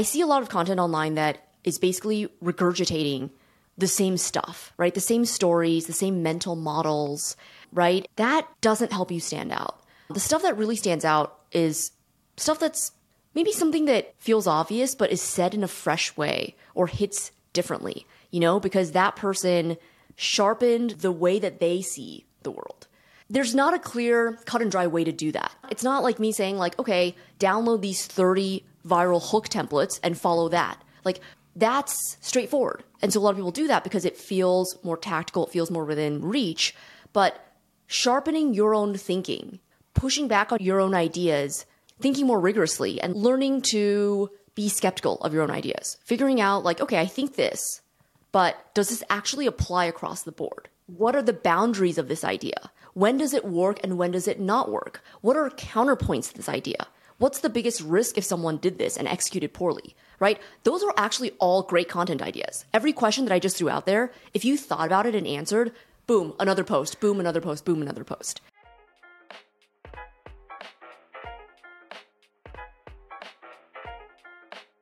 I see a lot of content online that is basically regurgitating the same stuff, right? The same stories, the same mental models, right? That doesn't help you stand out. The stuff that really stands out is stuff that's maybe something that feels obvious, but is said in a fresh way or hits differently, you know, because that person sharpened the way that they see the world. There's not a clear cut and dry way to do that. It's not like me saying like, okay, download these 30 viral hook templates and follow that. Like that's straightforward. And so a lot of people do that because it feels more tactical. It feels more within reach, but sharpening your own thinking, pushing back on your own ideas, thinking more rigorously and learning to be skeptical of your own ideas, figuring out like, okay, I think this, but does this actually apply across the board? What are the boundaries of this idea? When does it work and when does it not work? What are counterpoints to this idea? What's the biggest risk if someone did this and executed poorly, right? Those are actually all great content ideas. Every question that I just threw out there, if you thought about it and answered, boom, another post, boom, another post, boom, another post.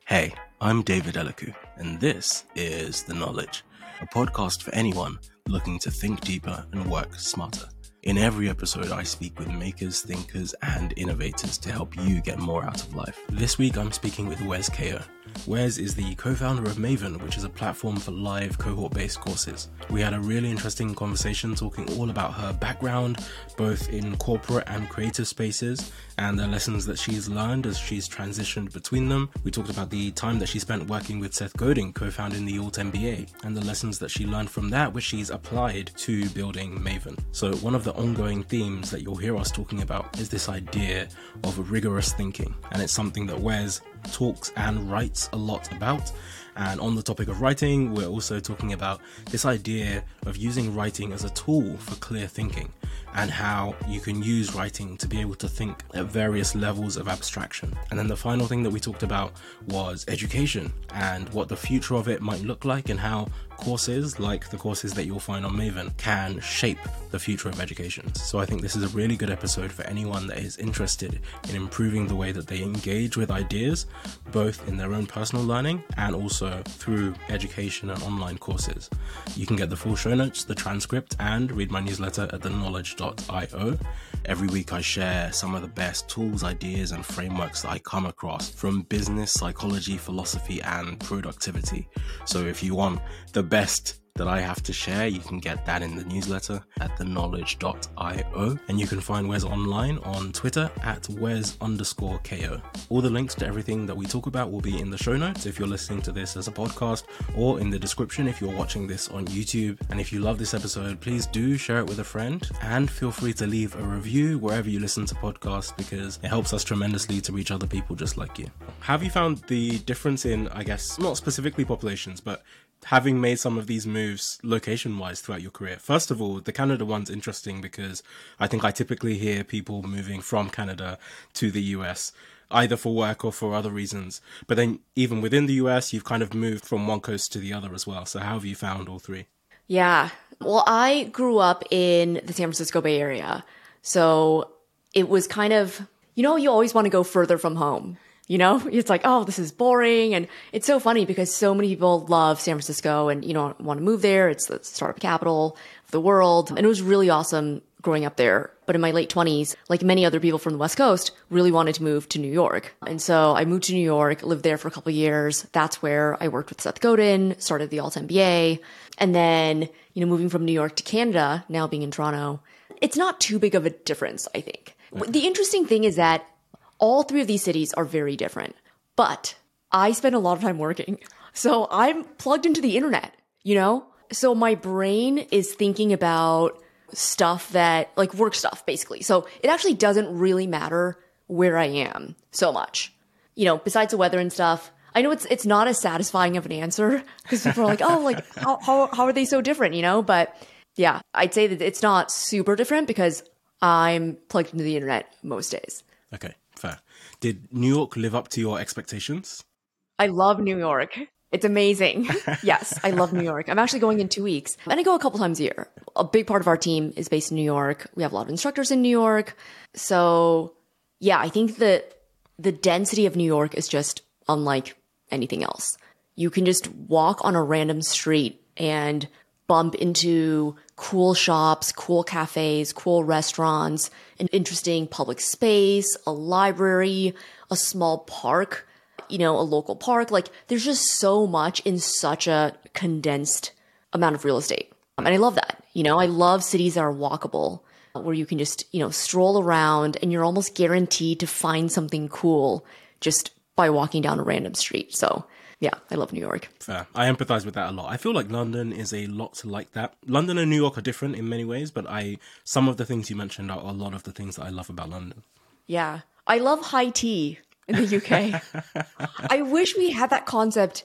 Hey, I'm David Elikwu, and this is The Knowledge, a podcast for anyone looking to think deeper and work smarter. In every episode, I speak with makers, thinkers, and innovators to help you get more out of life. This week, I'm speaking with Wes Kao. Wes is the co-founder of Maven, which is a platform for live cohort-based courses. We had a really interesting conversation talking all about her background, both in corporate and creative spaces, and the lessons that she's learned as she's transitioned between them. We talked about the time that she spent working with Seth Godin, co-founding the altMBA, and the lessons that she learned from that, which she's applied to building Maven. So one of the ongoing themes that you'll hear us talking about is this idea of rigorous thinking, and it's something that Wes talks and writes a lot about. And on the topic of writing, we're also talking about this idea of using writing as a tool for clear thinking and how you can use writing to be able to think at various levels of abstraction. And then the final thing that we talked about was education and what the future of it might look like and how courses like the courses that you'll find on Maven can shape the future of education. So I think this is a really good episode for anyone that is interested in improving the way that they engage with ideas, both in their own personal learning and also through education and online courses. You can get the full show notes, the transcript, and read my newsletter at theknowledge.io. Every week I share some of the best tools, ideas, and frameworks that I come across from business, psychology, philosophy, and productivity. So if you want the best that I have to share, you can get that in the newsletter at theknowledge.io. And you can find Wes online on Twitter at Wes_Ko. All the links to everything that we talk about will be in the show notes if you're listening to this as a podcast, or in the description if you're watching this on YouTube. And if you love this episode, please do share it with a friend, and feel free to leave a review wherever you listen to podcasts, because it helps us tremendously to reach other people just like you. Have you found the difference in, I guess, not specifically populations, but having made some of these moves location-wise throughout your career? First of all, the Canada one's interesting because I think I typically hear people moving from Canada to the US, either for work or for other reasons. But then even within the US, you've kind of moved from one coast to the other as well. So how have you found all three? Yeah. Well, I grew up in the San Francisco Bay Area. So it was kind of, you know, you always want to go further from home. You know, it's like, oh, this is boring. And it's so funny because so many people love San Francisco and, you know, want to move there. It's the startup capital of the world. And it was really awesome growing up there. But in my late 20s, like many other people from the West Coast, really wanted to move to New York. And so I moved to New York, lived there for a couple of years. That's where I worked with Seth Godin, started the altMBA. And then, you know, moving from New York to Canada, now being in Toronto, it's not too big of a difference, I think. Okay. The interesting thing is that all three of these cities are very different, but I spend a lot of time working. So I'm plugged into the internet, you know? So my brain is thinking about stuff that, like work stuff, basically. So it actually doesn't really matter where I am so much, you know, besides the weather and stuff. I know it's not as satisfying of an answer because people are like, oh, like how are they so different, you know? But yeah, I'd say that it's not super different because I'm plugged into the internet most days. Okay. Fair. Did New York live up to your expectations? I love New York. It's amazing. Yes, I love New York. I'm actually going in 2 weeks and I go a couple times a year. A big part of our team is based in New York. We have a lot of instructors in New York. So yeah, I think the density of New York is just unlike anything else. You can just walk on a random street and bump into cool shops, cool cafes, cool restaurants, an interesting public space, a library, a small park, you know, a local park. Like, there's just so much in such a condensed amount of real estate. And I love that. You know, I love cities that are walkable, where you can just, you know, stroll around and you're almost guaranteed to find something cool just by walking down a random street. So yeah, I love New York. Fair. I empathize with that a lot. I feel like London is a lot like that. London and New York are different in many ways, but some of the things you mentioned are a lot of the things that I love about London. Yeah. I love high tea in the UK. I wish we had that concept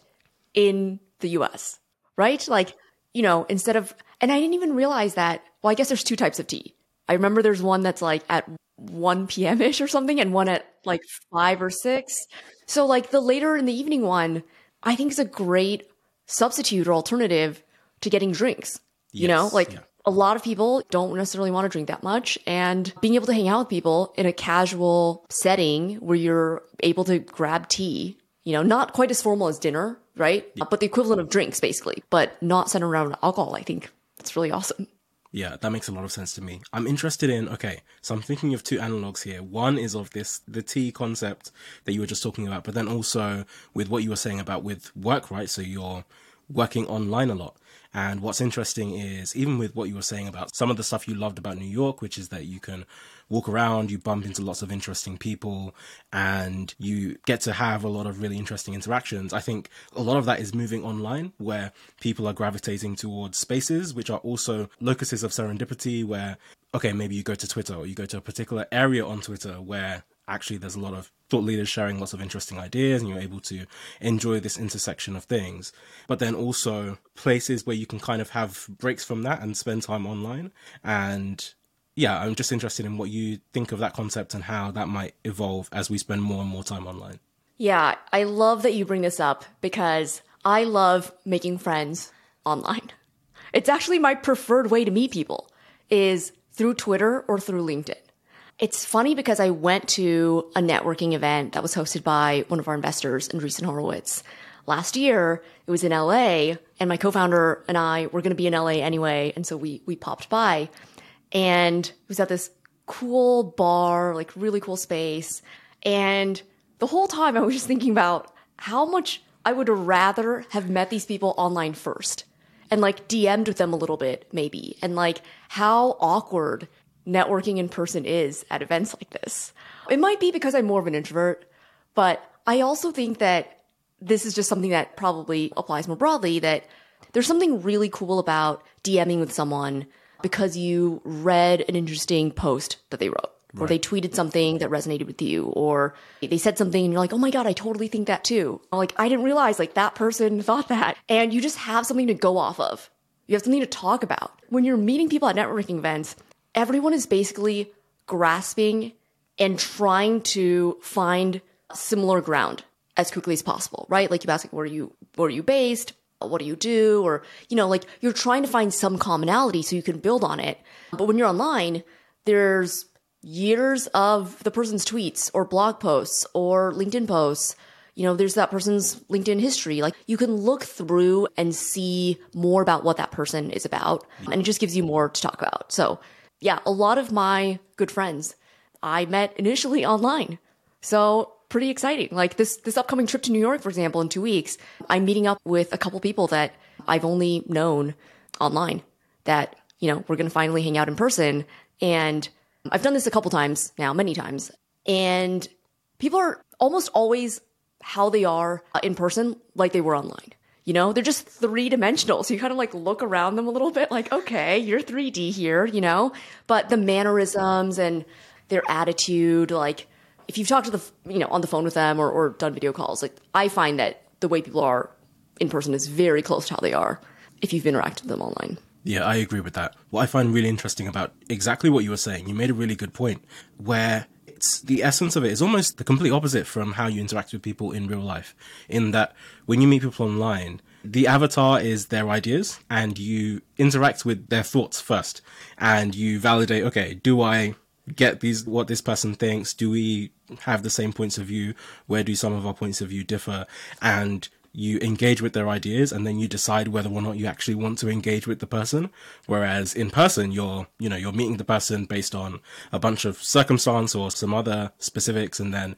in the US, right? Like, you know, instead of, and I didn't even realize that, well, I guess there's two types of tea. I remember there's one that's like at 1 p.m.-ish or something, and one at like 5 or 6. So like the later in the evening one, I think is a great substitute or alternative to getting drinks. Yes, you know, like a lot of people don't necessarily want to drink that much, and being able to hang out with people in a casual setting where you're able to grab tea, you know, not quite as formal as dinner, right? Yeah. But the equivalent of drinks basically, but not centered around alcohol. I think that's really awesome. Yeah, that makes a lot of sense to me. I'm interested in, okay, so I'm thinking of two analogs here. One is of the tea concept that you were just talking about, but then also with what you were saying about with work, right? So you're working online a lot. And what's interesting is even with what you were saying about some of the stuff you loved about New York, which is that you can walk around, you bump into lots of interesting people, and you get to have a lot of really interesting interactions. I think a lot of that is moving online, where people are gravitating towards spaces which are also locuses of serendipity, where, okay, maybe you go to Twitter or you go to a particular area on Twitter where actually there's a lot of thought leaders sharing lots of interesting ideas, and you're able to enjoy this intersection of things. But then also places where you can kind of have breaks from that and spend time online. And yeah, I'm just interested in what you think of that concept and how that might evolve as we spend more and more time online. Yeah, I love that you bring this up because I love making friends online. It's actually my preferred way to meet people is through Twitter or through LinkedIn. It's funny because I went to a networking event that was hosted by one of our investors, Andreessen Horowitz. Last year, it was in LA, and my co-founder and I were going to be in LA anyway, and so we popped by. And it was at this cool bar, like really cool space. And the whole time I was just thinking about how much I would rather have met these people online first and like DM'd with them a little bit maybe. And like how awkward networking in person is at events like this. It might be because I'm more of an introvert, but I also think that this is just something that probably applies more broadly, that there's something really cool about DMing with someone because you read an interesting post that they wrote, or they tweeted something that resonated with you, or they said something and you're like, oh my God, I totally think that too. Like, I didn't realize like that person thought that. And you just have something to go off of. You have something to talk about. When you're meeting people at networking events, everyone is basically grasping and trying to find similar ground as quickly as possible, right? Like you ask, like, where are you based? What do you do? Or, you know, like you're trying to find some commonality so you can build on it. But when you're online, there's years of the person's tweets or blog posts or LinkedIn posts. You know, there's that person's LinkedIn history. Like you can look through and see more about what that person is about. And it just gives you more to talk about. So yeah, a lot of my good friends I met initially online. So pretty exciting. Like this upcoming trip to New York, for example, in 2 weeks, I'm meeting up with a couple people that I've only known online that, you know, we're going to finally hang out in person. And I've done this a couple times now, many times. And people are almost always how they are in person, like they were online. You know, they're just three-dimensional. So you kind of like look around them a little bit like, okay, you're 3D here, you know, but the mannerisms and their attitude, like if you've talked to you know, on the phone with them or done video calls, like I find that the way people are in person is very close to how they are if you've interacted with them online. Yeah, I agree with that. What I find really interesting about exactly what you were saying, you made a really good point where the essence of it is almost the complete opposite from how you interact with people in real life, in that when you meet people online, the avatar is their ideas and you interact with their thoughts first and you validate, okay, do I get these, what this person thinks? Do we have the same points of view? Where do some of our points of view differ? And you engage with their ideas, and then you decide whether or not you actually want to engage with the person. Whereas in person, you're meeting the person based on a bunch of circumstance or some other specifics. And then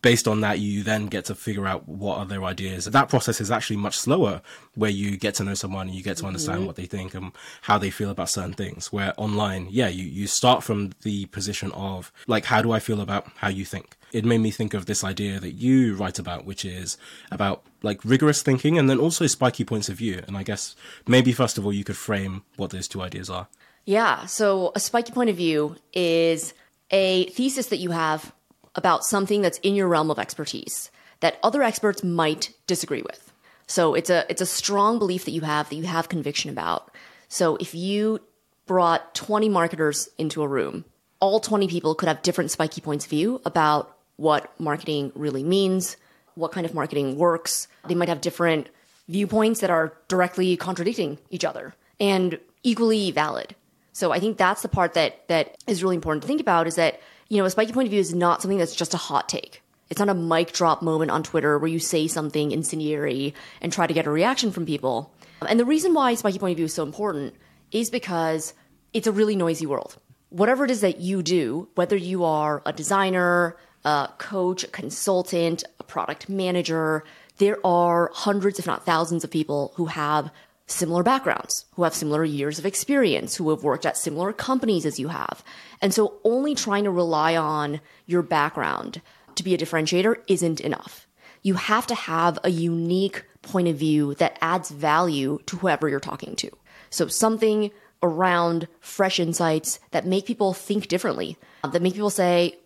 based on that, you then get to figure out what are their ideas. That process is actually much slower, where you get to know someone and you get to understand what they think and how they feel about certain things. Where online, you start from the position of like, how do I feel about how you think? It made me think of this idea that you write about, which is about like rigorous thinking and then also spiky points of view. And I guess maybe first of all, you could frame what those two ideas are. Yeah. So a spiky point of view is a thesis that you have about something that's in your realm of expertise that other experts might disagree with. So it's a strong belief that you have conviction about. So if you brought 20 marketers into a room, all 20 people could have different spiky points of view about what marketing really means, what kind of marketing works. They might have different viewpoints that are directly contradicting each other and equally valid. So I think that's the part that is really important to think about, is that, a spiky point of view is not something that's just a hot take. It's not a mic drop moment on Twitter where you say something incendiary and try to get a reaction from people. And the reason why spiky point of view is so important is because it's a really noisy world. Whatever it is that you do, whether you are a designer, a coach, a consultant, a product manager, there are hundreds, if not thousands, of people who have similar backgrounds, who have similar years of experience, who have worked at similar companies as you have. And so only trying to rely on your background to be a differentiator isn't enough. You have to have a unique point of view that adds value to whoever you're talking to. So something around fresh insights that make people think differently, that make people say,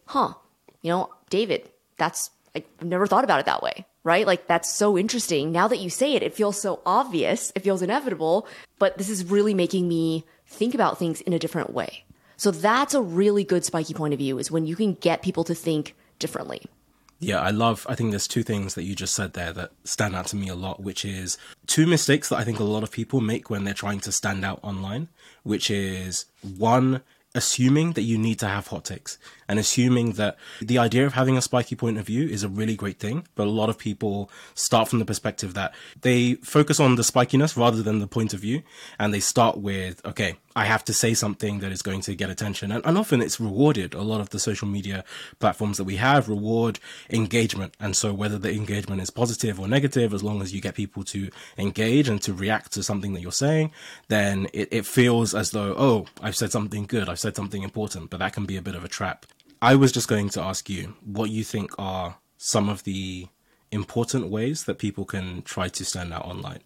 David, I've never thought about it that way, right? Like, that's so interesting. Now that you say it, it feels so obvious. It feels inevitable, but this is really making me think about things in a different way. So that's a really good spiky point of view, is when you can get people to think differently. Yeah, I think there's two things that you just said there that stand out to me a lot, which is two mistakes that I think a lot of people make when they're trying to stand out online, which is one, assuming that you need to have hot takes, and assuming that the idea of having a spiky point of view is a really great thing. But a lot of people start from the perspective that they focus on the spikiness rather than the point of view. And they start with, okay, I have to say something that is going to get attention. And often it's rewarded. A lot of the social media platforms that we have reward engagement. And so whether the engagement is positive or negative, as long as you get people to engage and to react to something that you're saying, then it feels as though, oh, I've said something good. I've said something important. But that can be a bit of a trap. I was just going to ask you what you think are some of the important ways that people can try to stand out online.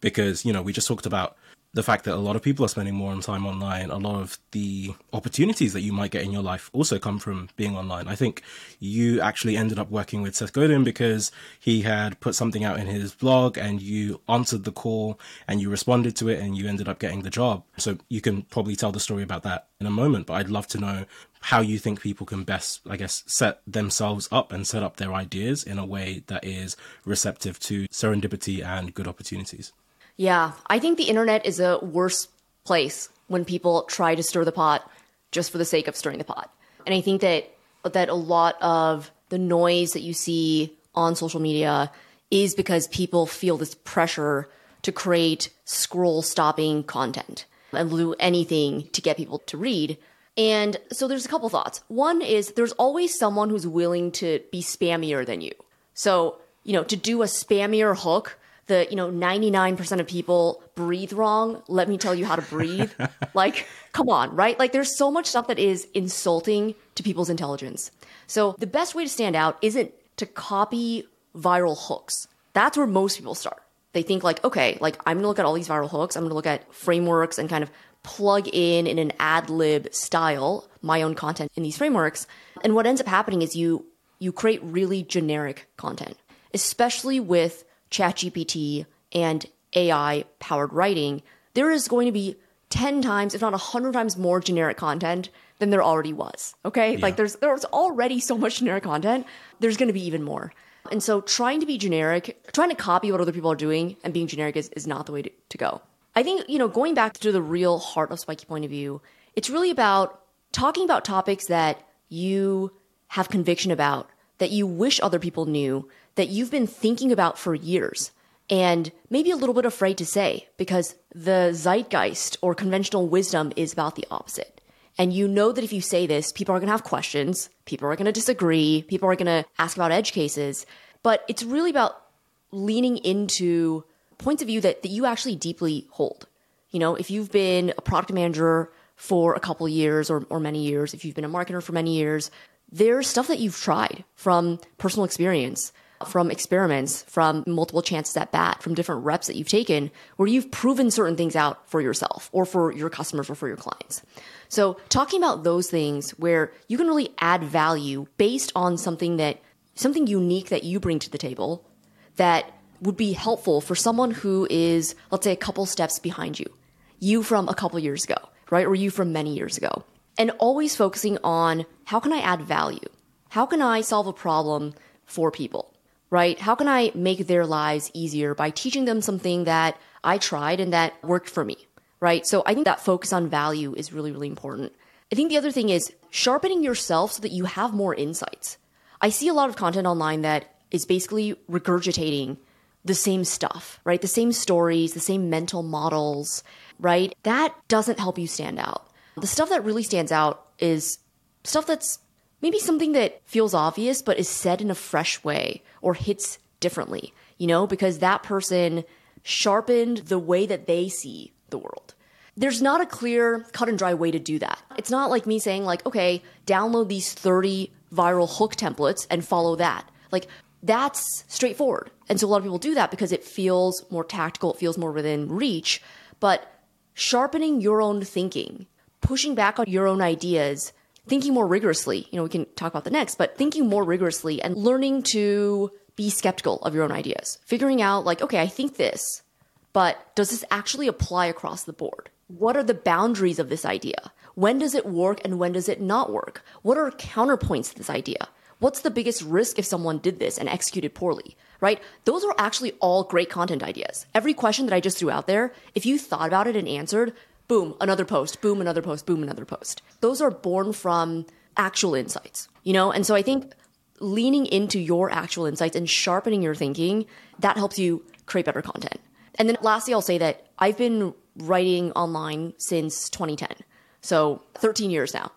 Because, we just talked about the fact that a lot of people are spending more time online. A lot of the opportunities that you might get in your life also come from being online. I think you actually ended up working with Seth Godin because he had put something out in his blog, and you answered the call and you responded to it, and you ended up getting the job. So you can probably tell the story about that in a moment, but I'd love to know how you think people can best, I guess, set themselves up and set up their ideas in a way that is receptive to serendipity and good opportunities. Yeah, I think the internet is a worse place when people try to stir the pot just for the sake of stirring the pot. And I think that a lot of the noise that you see on social media is because people feel this pressure to create scroll-stopping content and do anything to get people to read. And so there's a couple thoughts. One is there's always someone who's willing to be spammier than you. So, to do a spammier hook, 99% of people breathe wrong. Let me tell you how to breathe. Like, come on, right? Like, there's so much stuff that is insulting to people's intelligence. So the best way to stand out isn't to copy viral hooks. That's where most people start. They think like, okay, like, I'm going to look at all these viral hooks. I'm going to look at frameworks and kind of plug in an ad lib style, my own content in these frameworks. And what ends up happening is you create really generic content, especially with ChatGPT and AI-powered writing. There is going to be 10 times, if not 100 times more generic content than there already was, okay? Yeah. Like, there's already so much generic content. There's going to be even more. And so trying to be generic, trying to copy what other people are doing and being generic is not the way to go. I think, going back to the real heart of spiky point of view, it's really about talking about topics that you have conviction about, that you wish other people knew, that you've been thinking about for years, and maybe a little bit afraid to say because the zeitgeist or conventional wisdom is about the opposite. And you know that if you say this, people are going to have questions, people are going to disagree, people are going to ask about edge cases. But it's really about leaning into points of view that you actually deeply hold. You know, if you've been a product manager for a couple years or many years, if you've been a marketer for many years, there's stuff that you've tried from personal experience, from experiments, from multiple chances at bat, from different reps that you've taken, where you've proven certain things out for yourself or for your customers or for your clients. So talking about those things where you can really add value based on something unique that you bring to the table that would be helpful for someone who is, let's say, a couple steps behind you, you from a couple years ago, right? Or you from many years ago. And always focusing on how can I add value? How can I solve a problem for people, right? How can I make their lives easier by teaching them something that I tried and that worked for me, right? So I think that focus on value is really, really important. I think the other thing is sharpening yourself so that you have more insights. I see a lot of content online that is basically regurgitating the same stuff, right? The same stories, the same mental models, right? That doesn't help you stand out. The stuff that really stands out is stuff that's maybe something that feels obvious, but is said in a fresh way or hits differently, you know, because that person sharpened the way that they see the world. There's not a clear cut and dry way to do that. It's not like me saying like, okay, download these 30 viral hook templates and follow that. Like, that's straightforward. And so a lot of people do that because it feels more tactical, it feels more within reach, but sharpening your own thinking, pushing back on your own ideas, thinking more rigorously, you know, we can talk about the next, but thinking more rigorously and learning to be skeptical of your own ideas, figuring out like, okay, I think this, but does this actually apply across the board? What are the boundaries of this idea? When does it work and when does it not work? What are counterpoints to this idea? What's the biggest risk if someone did this and executed poorly, right? Those are actually all great content ideas. Every question that I just threw out there, if you thought about it and answered, boom, another post, boom, another post, boom, another post. Those are born from actual insights, you know? And so I think leaning into your actual insights and sharpening your thinking, that helps you create better content. And then lastly, I'll say that I've been writing online since 2010, so 13 years now.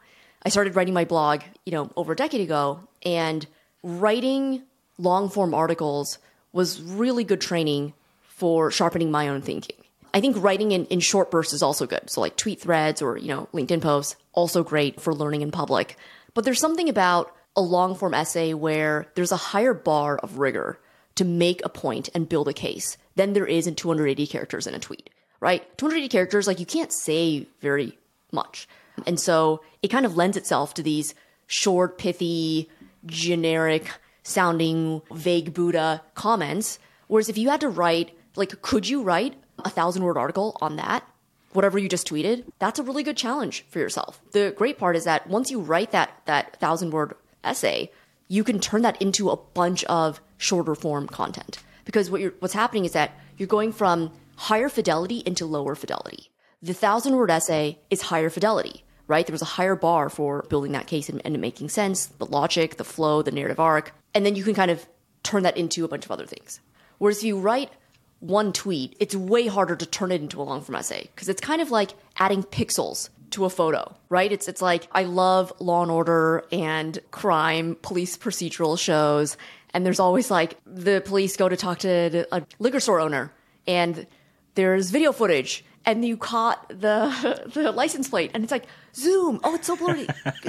I started writing my blog, you know, over a decade ago, and writing long-form articles was really good training for sharpening my own thinking. I think writing in short bursts is also good. So like tweet threads or, you know, LinkedIn posts, also great for learning in public. But there's something about a long-form essay where there's a higher bar of rigor to make a point and build a case than there is in 280 characters in a tweet, right? 280 characters, like you can't say very much. And so it kind of lends itself to these short, pithy, generic sounding, vague Buddha comments. Whereas if you had to write, like, could you write 1,000-word article on that, whatever you just tweeted? That's a really good challenge for yourself. The great part is that once you write that 1,000-word essay, you can turn that into a bunch of shorter form content. Because what's happening is that you're going from higher fidelity into lower fidelity. The 1,000-word essay is higher fidelity, right? There was a higher bar for building that case and it making sense, the logic, the flow, the narrative arc, and then you can kind of turn that into a bunch of other things. Whereas if you write one tweet, it's way harder to turn it into a long-form essay because it's kind of like adding pixels to a photo, right? It's like, I love Law and Order and crime, police procedural shows, and there's always like the police go to talk to a liquor store owner and there's video footage and you caught the license plate and it's like, zoom, oh, it's so blurry,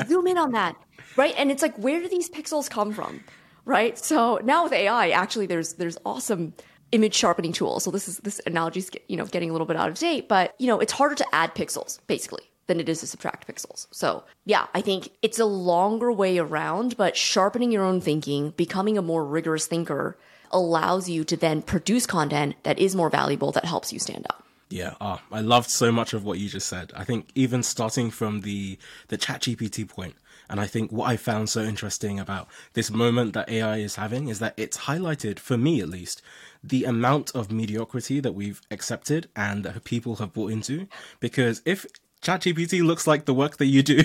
zoom in on that, right? And it's like, where do these pixels come from, right? So now with AI, actually, there's awesome image sharpening tools. So this analogy is, you know, getting a little bit out of date, but, you know, it's harder to add pixels basically than it is to subtract pixels. So yeah, I think it's a longer way around, but sharpening your own thinking, becoming a more rigorous thinker allows you to then produce content that is more valuable, that helps you stand out. Yeah, I loved so much of what you just said. I think even starting from the ChatGPT point, and I think what I found so interesting about this moment that AI is having is that it's highlighted, for me at least, the amount of mediocrity that we've accepted and that people have bought into. Because if ChatGPT looks like the work that you do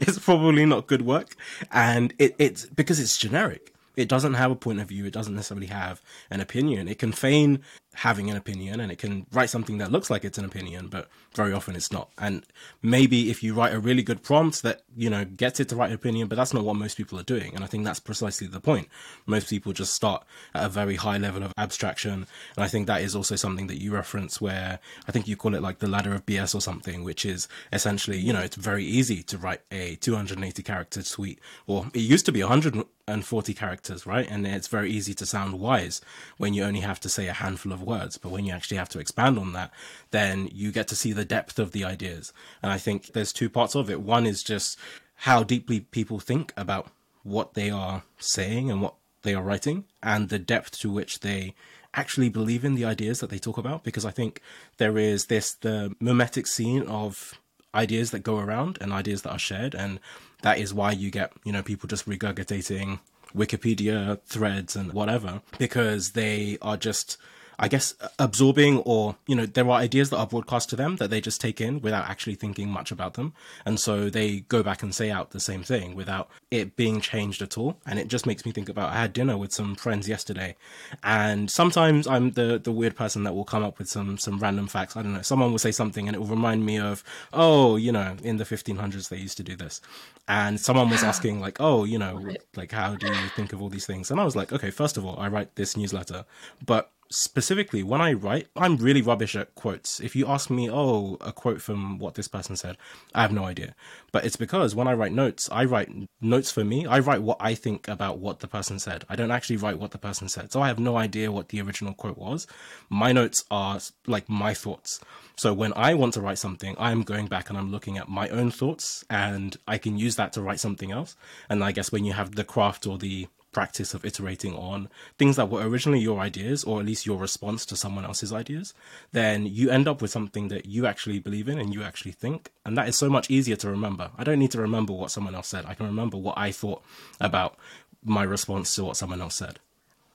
is probably not good work. And it's because it's generic. It doesn't have a point of view. It doesn't necessarily have an opinion. It can feign having an opinion, and it can write something that looks like it's an opinion, but very often it's not. And maybe if you write a really good prompt that, you know, gets it to write an opinion, but that's not what most people are doing. And I think that's precisely the point. Most people just start at a very high level of abstraction. And I think that is also something that you reference, where I think you call it like the ladder of BS or something, which is essentially, you know, it's very easy to write a 280 character tweet, or it used to be 140 characters, right? And it's very easy to sound wise when you only have to say a handful of words, but when you actually have to expand on that, then you get to see the depth of the ideas. And I think there's two parts of it. One is just how deeply people think about what they are saying and what they are writing, and the depth to which they actually believe in the ideas that they talk about, because I think there is the mimetic scene of ideas that go around and ideas that are shared, and that is why you get, you know, people just regurgitating Wikipedia threads and whatever, because they are just, I guess, absorbing, or, you know, there are ideas that are broadcast to them that they just take in without actually thinking much about them. And so they go back and say out the same thing without it being changed at all. And it just makes me think about, I had dinner with some friends yesterday, and sometimes I'm the weird person that will come up with some random facts. I don't know, someone will say something and it will remind me of, oh, you know, in the 1500s, they used to do this. And someone was asking like, oh, you know, like, how do you think of all these things? And I was like, okay, first of all, I write this newsletter, but specifically when I write, I'm really rubbish at quotes. If you ask me, oh, a quote from what this person said, I have no idea. But it's because when I write notes, I write notes for me. I write what I think about what the person said. I don't actually write what the person said. So I have no idea what the original quote was. My notes are like my thoughts. So when I want to write something, I'm going back and I'm looking at my own thoughts, and I can use that to write something else. And I guess when you have the craft or the practice of iterating on things that were originally your ideas, or at least your response to someone else's ideas, then you end up with something that you actually believe in and you actually think. And that is so much easier to remember. I don't need to remember what someone else said. I can remember what I thought about my response to what someone else said.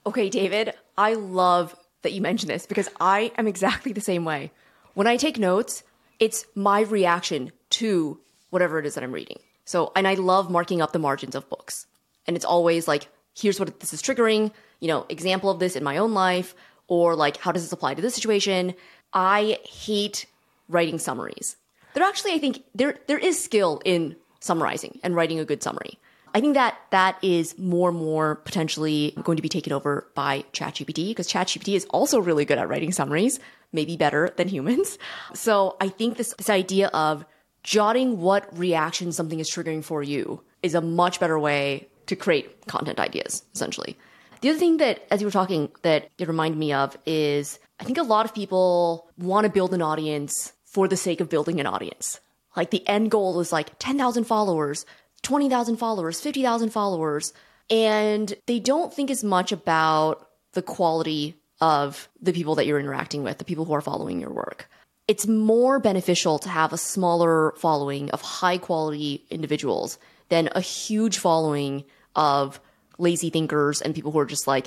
Okay, David, I love that you mentioned this, because I am exactly the same way. When I take notes, it's my reaction to whatever it is that I'm reading. So, and I love marking up the margins of books. And it's always like, here's what this is triggering, you know, example of this in my own life, or like, how does this apply to this situation? I hate writing summaries. There actually, I think there is skill in summarizing and writing a good summary. I think that is more and more potentially going to be taken over by ChatGPT, because ChatGPT is also really good at writing summaries, maybe better than humans. So I think this idea of jotting what reaction something is triggering for you is a much better way to create content ideas, essentially. The other thing that, as you were talking, that it reminded me of is, I think a lot of people want to build an audience for the sake of building an audience. Like, the end goal is like 10,000 followers, 20,000 followers, 50,000 followers. And they don't think as much about the quality of the people that you're interacting with, the people who are following your work. It's more beneficial to have a smaller following of high quality individuals than a huge following of lazy thinkers and people who are just like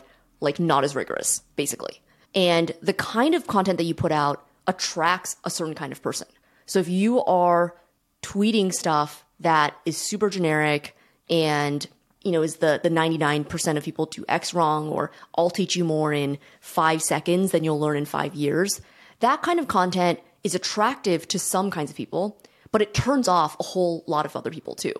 not as rigorous, basically. And the kind of content that you put out attracts a certain kind of person. So if you are tweeting stuff that is super generic and, you know, is the 99% of people do X wrong, or I'll teach you more in 5 seconds than you'll learn in 5 years, that kind of content is attractive to some kinds of people, but it turns off a whole lot of other people too.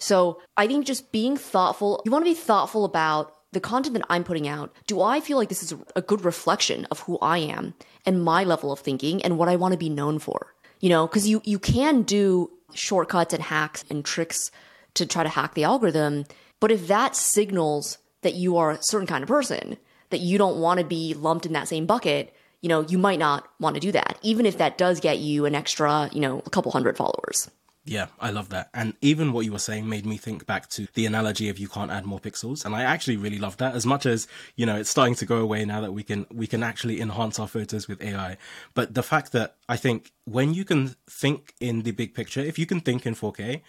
So I think just being thoughtful, you want to be thoughtful about the content that I'm putting out. Do I feel like this is a good reflection of who I am and my level of thinking and what I want to be known for? You know, because you can do shortcuts and hacks and tricks to try to hack the algorithm. But if that signals that you are a certain kind of person, that you don't want to be lumped in that same bucket, you know, you might not want to do that, even if that does get you an extra, you know, a couple hundred followers. Yeah, I love that. And even what you were saying made me think back to the analogy of you can't add more pixels. And I actually really love that, as much as, you know, it's starting to go away now that we can actually enhance our photos with AI. But the fact that I think when you can think in the big picture, if you can think in 4K,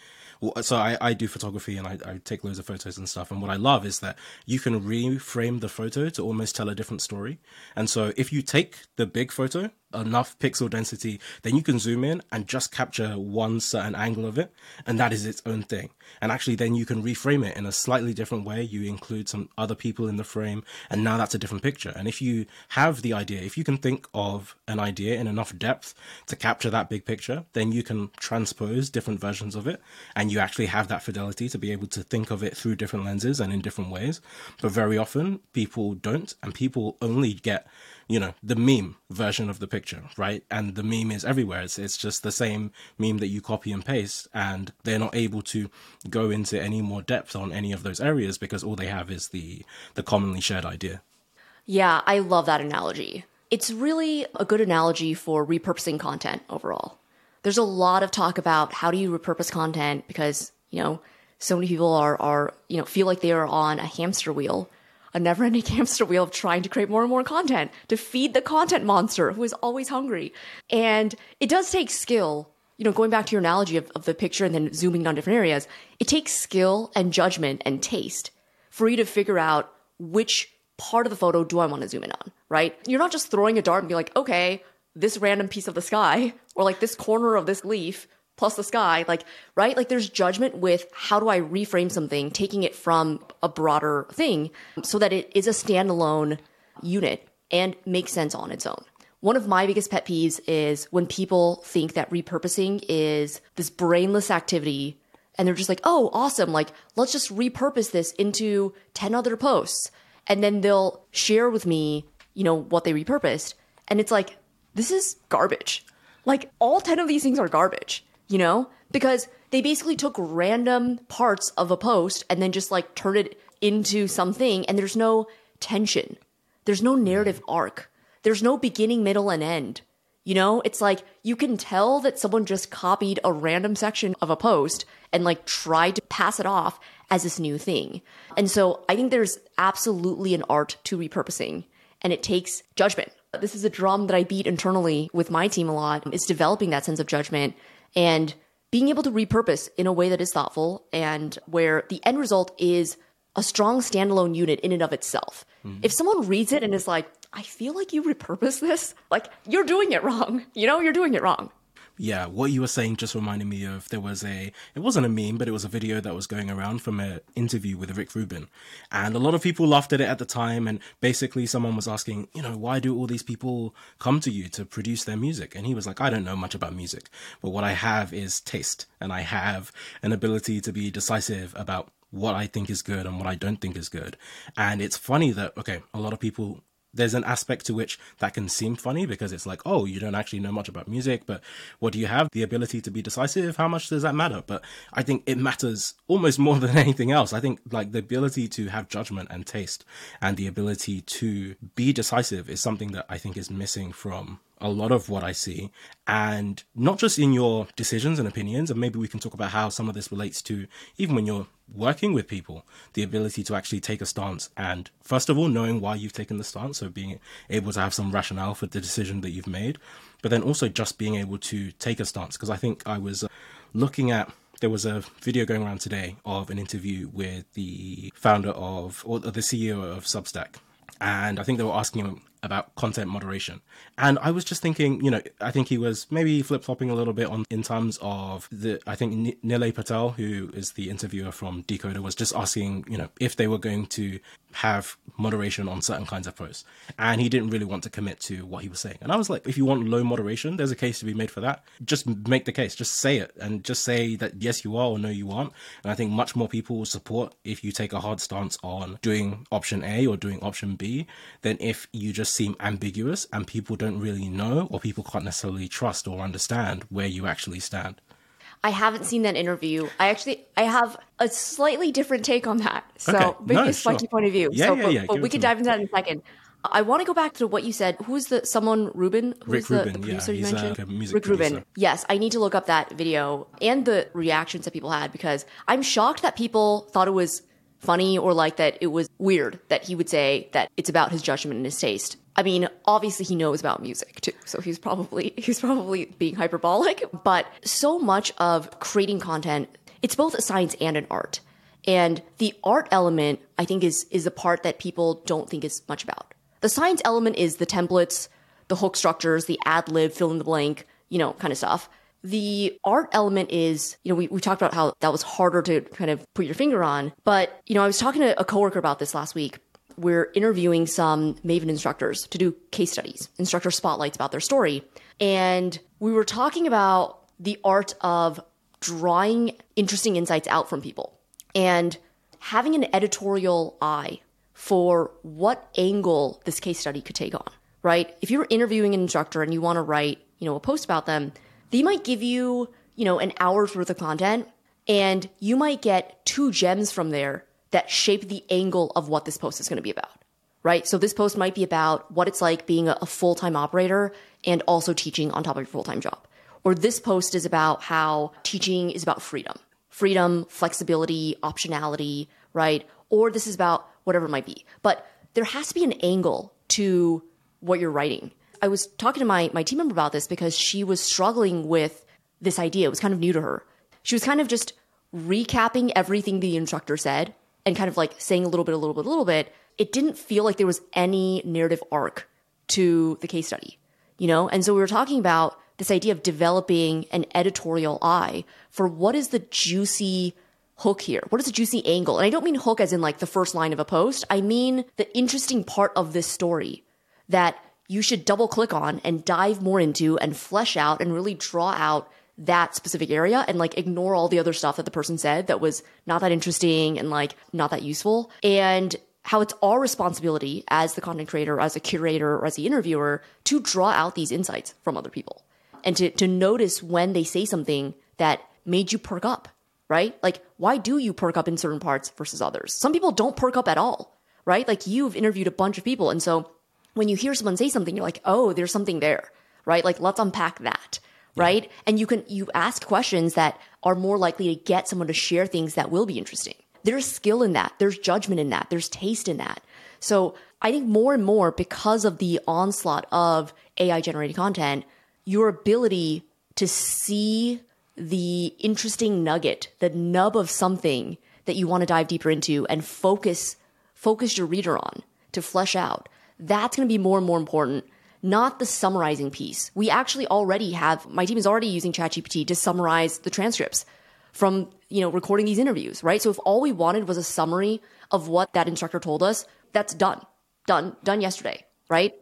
so I do photography and I take loads of photos and stuff. And what I love is that you can reframe the photo to almost tell a different story. And so if you take the big photo, enough pixel density, then you can zoom in and just capture one certain angle of it, and that is its own thing. And actually then you can reframe it in a slightly different way. You include some other people in the frame, and now that's a different picture. And if you have the idea, if you can think of an idea in enough depth to capture that big picture, then you can transpose different versions of it, and you actually have that fidelity to be able to think of it through different lenses and in different ways. But very often people don't, and people only get, you know, the meme version of the picture, right? And the meme is everywhere. It's just the same meme that you copy and paste, and they're not able to go into any more depth on any of those areas because all they have is the commonly shared idea. Yeah, I love that analogy. It's really a good analogy for repurposing content overall. There's a lot of talk about how do you repurpose content because, you know, so many people are you know, feel like they are on a hamster wheel, a never-ending hamster wheel of trying to create more and more content to feed the content monster who is always hungry. And it does take skill. You know, going back to your analogy of the picture and then zooming on different areas, it takes skill and judgment and taste for you to figure out which part of the photo do I want to zoom in on, right? You're not just throwing a dart and be like, okay, this random piece of the sky or like this corner of this leaf plus the sky, like, right? Like there's judgment with how do I reframe something, taking it from a broader thing so that it is a standalone unit and makes sense on its own. One of my biggest pet peeves is when people think that repurposing is this brainless activity and they're just like, oh, awesome. Like, let's just repurpose this into 10 other posts. And then they'll share with me, you know, what they repurposed. And it's like, this is garbage. Like all 10 of these things are garbage. You know, because they basically took random parts of a post and then just like turned it into something. And there's no tension. There's no narrative arc. There's no beginning, middle, and end. You know, it's like you can tell that someone just copied a random section of a post and like tried to pass it off as this new thing. And so I think there's absolutely an art to repurposing, and it takes judgment. This is a drum that I beat internally with my team a lot, is developing that sense of judgment and being able to repurpose in a way that is thoughtful and where the end result is a strong standalone unit in and of itself. Mm-hmm. If someone reads it and is like, I feel like you repurposed this, like you're doing it wrong. You know, you're doing it wrong. Yeah, what you were saying just reminded me of, there was it wasn't a meme, but it was a video that was going around from an interview with Rick Rubin. And a lot of people laughed at it at the time. And basically someone was asking, you know, why do all these people come to you to produce their music? And he was like, I don't know much about music, but what I have is taste. And I have an ability to be decisive about what I think is good and what I don't think is good. And it's funny that, okay, a lot of people, there's an aspect to which that can seem funny because it's like, oh, you don't actually know much about music, but what do you have? The ability to be decisive? How much does that matter? But I think it matters almost more than anything else. I think like the ability to have judgment and taste and the ability to be decisive is something that I think is missing from a lot of what I see, and not just in your decisions and opinions. And maybe we can talk about how some of this relates to even when you're working with people, the ability to actually take a stance. And first of all, knowing why you've taken the stance. So being able to have some rationale for the decision that you've made, but then also just being able to take a stance. Because I think I was looking at, there was a video going around today of an interview with the founder of, or the CEO of Substack. And I think they were asking him about content moderation. And I was just thinking, you know, I think he was maybe flip-flopping a little bit on in terms of the, I think Nilay Patel, who is the interviewer from Decoder, was just asking, you know, if they were going to have moderation on certain kinds of posts. And he didn't really want to commit to what he was saying. And I was like, if you want low moderation, there's a case to be made for that. Just make the case, just say it, and just say that, yes, you are, or no, you aren't. And I think much more people will support if you take a hard stance on doing option A or doing option B than if you just seem ambiguous and people don't really know, or people can't necessarily trust or understand where you actually stand. I haven't seen that interview. I have a slightly different take on that. So okay. Maybe a spiky point of view. Yeah, so, but we can dive into that in a second. I want to go back to what you said. Who's Rubin? Rick Rubin, the producer you mentioned? Rick Rubin. Yes, I need to look up that video and the reactions that people had, because I'm shocked that people thought it was funny or like that it was weird that he would say that it's about his judgment and his taste. I mean, obviously he knows about music too, so he's probably being hyperbolic, but so much of creating content, it's both a science and an art. And the art element, I think, is the part that people don't think as much about. The science element is the templates, the hook structures, the ad lib, fill in the blank, kind of stuff. The art element is, we talked about how that was harder to kind of put your finger on. But, I was talking to a coworker about this last week. We're interviewing some Maven instructors to do case studies, instructor spotlights about their story. And we were talking about the art of drawing interesting insights out from people and having an editorial eye for what angle this case study could take on, right? If you're interviewing an instructor and you want to write, a post about them, they might give you, an hour's worth of content, and you might get 2 gems from there that shape the angle of what this post is going to be about, right? So this post might be about what it's like being a full-time operator and also teaching on top of your full-time job. Or this post is about how teaching is about freedom, flexibility, optionality, right? Or this is about whatever it might be. But there has to be an angle to what you're writing. I was talking to my team member about this because she was struggling with this idea. It was kind of new to her. She was kind of just recapping everything the instructor said and kind of like saying a little bit. It didn't feel like there was any narrative arc to the case study, And so we were talking about this idea of developing an editorial eye for what is the juicy hook here? What is the juicy angle? And I don't mean hook as in like the first line of a post. I mean the interesting part of this story that you should double click on and dive more into and flesh out and really draw out that specific area and like ignore all the other stuff that the person said that was not that interesting and like not that useful. And how it's our responsibility as the content creator, as a curator, or as the interviewer to draw out these insights from other people and to notice when they say something that made you perk up, right? Like, why do you perk up in certain parts versus others? Some people don't perk up at all, right? Like you've interviewed a bunch of people. And so when you hear someone say something, you're like, oh, there's something there, right? Like, let's unpack that, right? Yeah. And you ask questions that are more likely to get someone to share things that will be interesting. There's skill in that. There's judgment in that. There's taste in that. So I think more and more because of the onslaught of AI generated content, your ability to see the interesting nugget, the nub of something that you want to dive deeper into and focus your reader on to flesh out. That's going to be more and more important, not the summarizing piece. We actually already have, my team is already using ChatGPT to summarize the transcripts from, recording these interviews, right? So if all we wanted was a summary of what that instructor told us, that's done yesterday, right?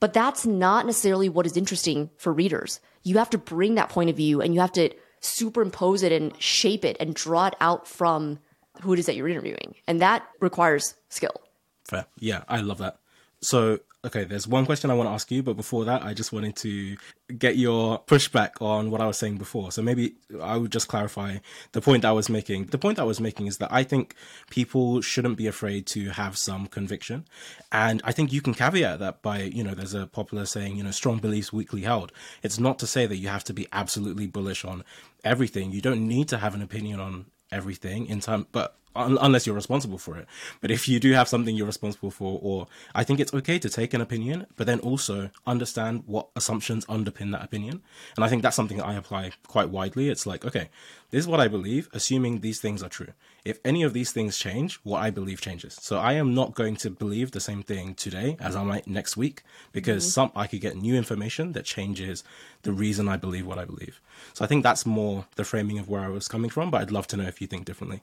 But that's not necessarily what is interesting for readers. You have to bring that point of view and you have to superimpose it and shape it and draw it out from who it is that you're interviewing. And that requires skill. Fair. Yeah, I love that. So, okay, there's one question I want to ask you, but before that, I just wanted to get your pushback on what I was saying before. So maybe I would just clarify the point I was making. The point I was making is that I think people shouldn't be afraid to have some conviction. And I think you can caveat that by, there's a popular saying, strong beliefs weakly held. It's not to say that you have to be absolutely bullish on everything. You don't need to have an opinion on everything in time, but unless you're responsible for it. But if you do have something you're responsible for, or I think it's okay to take an opinion, but then also understand what assumptions underpin that opinion. And I think that's something that I apply quite widely. It's like, okay, this is what I believe, assuming these things are true. If any of these things change, what I believe changes. So I am not going to believe the same thing today as I might next week, because I could get new information that changes the reason I believe what I believe. So I think that's more the framing of where I was coming from, but I'd love to know if you think differently.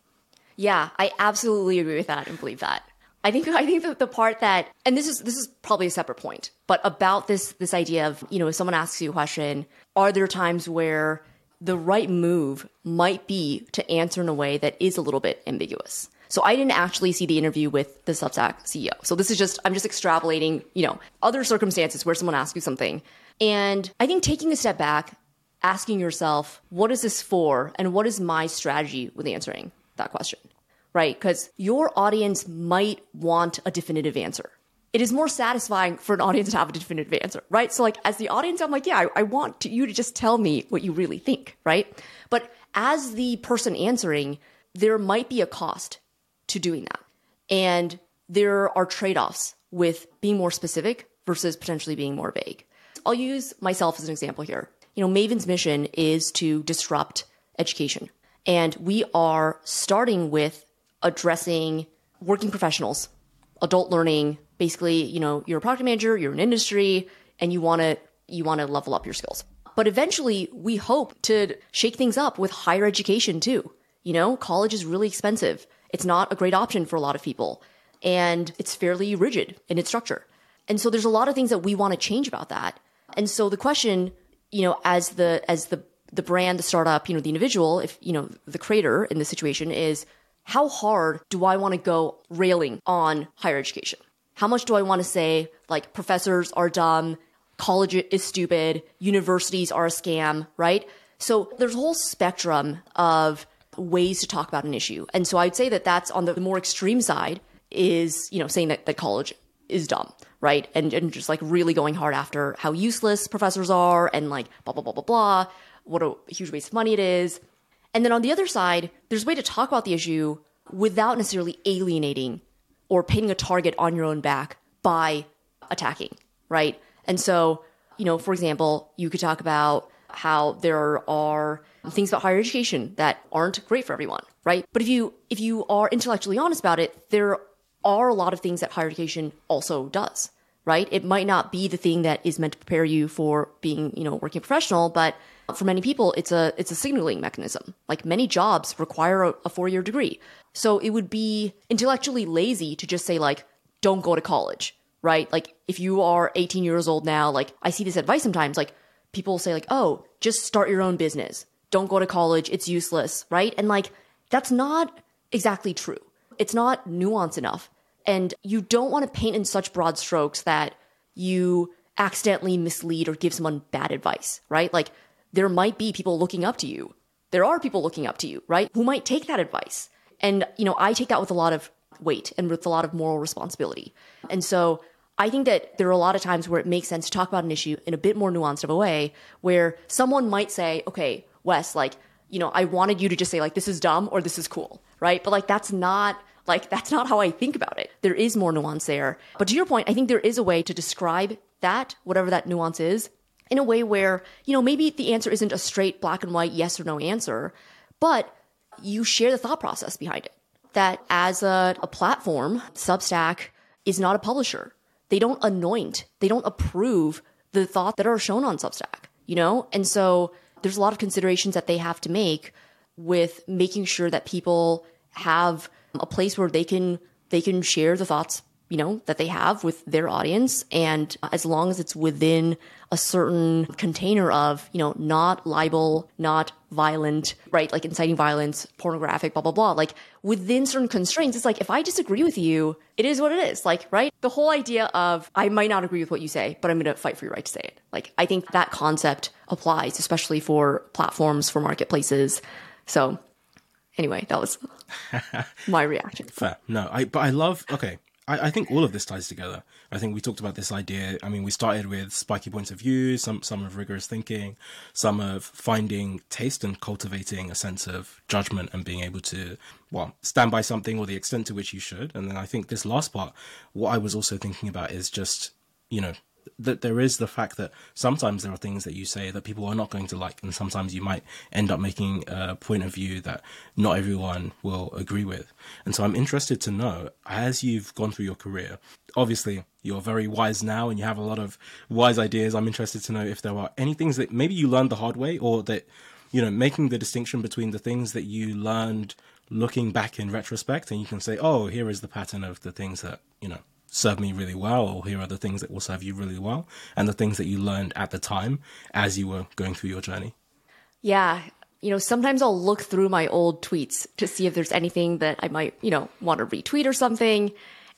Yeah, I absolutely agree with that and believe that. I think that the part that, and this is probably a separate point, but about this idea of, if someone asks you a question, are there times where the right move might be to answer in a way that is a little bit ambiguous? So I didn't actually see the interview with the Substack CEO. So this is I'm just extrapolating, other circumstances where someone asks you something. And I think taking a step back, asking yourself, what is this for? And what is my strategy with answering that question, right? Because your audience might want a definitive answer. It is more satisfying for an audience to have a definitive answer, right? So like as the audience, I'm like, yeah, I want you to just tell me what you really think, right? But as the person answering, there might be a cost to doing that. And there are trade-offs with being more specific versus potentially being more vague. I'll use myself as an example here. Maven's mission is to disrupt education. And we are starting with addressing working professionals, adult learning. Basically, you're a product manager, you're in industry, and you want to level up your skills. But eventually we hope to shake things up with higher education too. You know, college is really expensive. It's not a great option for a lot of people, and it's fairly rigid in its structure. And so there's a lot of things that we want to change about that. And so the question, you know, as the brand, the startup, you know, the individual, if, you know, the creator in this situation is, how hard do I want to go railing on higher education? How much do I want to say, like, professors are dumb, college is stupid, universities are a scam, right? So there's a whole spectrum of ways to talk about an issue. And so I'd say that that's on the more extreme side is, you know, saying that college is dumb, right? And just like really going hard after how useless professors are and like blah, blah, blah, blah, blah. What a huge waste of money it is. And then on the other side, there's a way to talk about the issue without necessarily alienating or painting a target on your own back by attacking, right? And so, you know, for example, you could talk about how there are things about higher education that aren't great for everyone, right? But if you are intellectually honest about it, there are a lot of things that higher education also does, right? It might not be the thing that is meant to prepare you for being, you know, working professional, but for many people, it's a signaling mechanism. Like, many jobs require a four-year degree. So it would be intellectually lazy to just say, like, don't go to college, right? Like, if you are 18 years old now, like, I see this advice sometimes, like, people say, like, oh, just start your own business. Don't go to college. It's useless, right? And, like, that's not exactly true. It's not nuanced enough. And you don't want to paint in such broad strokes that you accidentally mislead or give someone bad advice, right? Like, there might be people looking up to you. There are people looking up to you, right? Who might take that advice. And, you know, I take that with a lot of weight and with a lot of moral responsibility. And so I think that there are a lot of times where it makes sense to talk about an issue in a bit more nuanced of a way, where someone might say, okay, Wes, like, you know, I wanted you to just say, like, this is dumb or this is cool, right? But, like, that's not how I think about it. There is more nuance there. But to your point, I think there is a way to describe that, whatever that nuance is, in a way where, you know, maybe the answer isn't a straight black and white yes or no answer, but you share the thought process behind it. That as a platform, Substack is not a publisher. They don't anoint, they don't approve the thought that are shown on Substack, you know? And so there's a lot of considerations that they have to make with making sure that people have a place where they can share the thoughts, you know, that they have with their audience. And as long as it's within a certain container of, you know, not libel, not violent, right? Like, inciting violence, pornographic, blah, blah, blah. Like, within certain constraints, it's like, if I disagree with you, it is what it is. Like, right? The whole idea of, I might not agree with what you say, but I'm going to fight for your right to say it. Like, I think that concept applies, especially for platforms, for marketplaces. So anyway, that was my reaction. Fair. No, but I love, okay. I think all of this ties together. I think we talked about this idea. I mean, we started with spiky points of view, some of rigorous thinking, some of finding taste and cultivating a sense of judgment and being able to, well, stand by something or the extent to which you should. And then I think this last part, what I was also thinking about is just, you know, that there is the fact that sometimes there are things that you say that people are not going to like. And sometimes you might end up making a point of view that not everyone will agree with. And so I'm interested to know, as you've gone through your career, obviously you're very wise now and you have a lot of wise ideas. I'm interested to know if there are any things that maybe you learned the hard way, or that, you know, making the distinction between the things that you learned looking back in retrospect, and you can say, oh, here is the pattern of the things that, you know, serve me really well, or here are the things that will serve you really well, and the things that you learned at the time as you were going through your journey? Yeah. You know, sometimes I'll look through my old tweets to see if there's anything that I might, you know, want to retweet or something.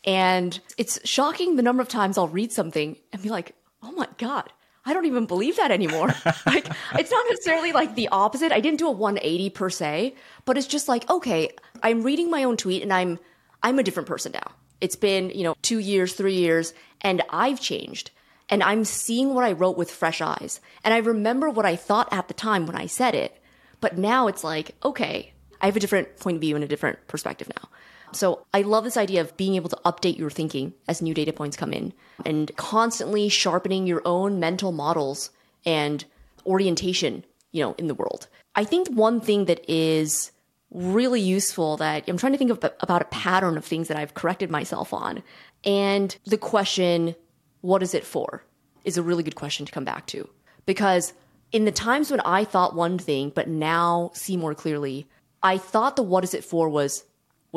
And it's shocking the number of times I'll read something and be like, oh my God, I don't even believe that anymore. Like, it's not necessarily like the opposite. I didn't do a 180 per se, but it's just like, okay, I'm reading my own tweet and I'm a different person now. It's been, you know, 2 years, 3 years, and I've changed. And I'm seeing what I wrote with fresh eyes. And I remember what I thought at the time when I said it. But now it's like, okay, I have a different point of view and a different perspective now. So I love this idea of being able to update your thinking as new data points come in, and constantly sharpening your own mental models and orientation, you know, in the world. I think one thing that is really useful that I'm trying to think of about a pattern of things that I've corrected myself on. And the question, what is it for? is a really good question to come back to. Because in the times when I thought one thing, but now see more clearly, I thought the what is it for was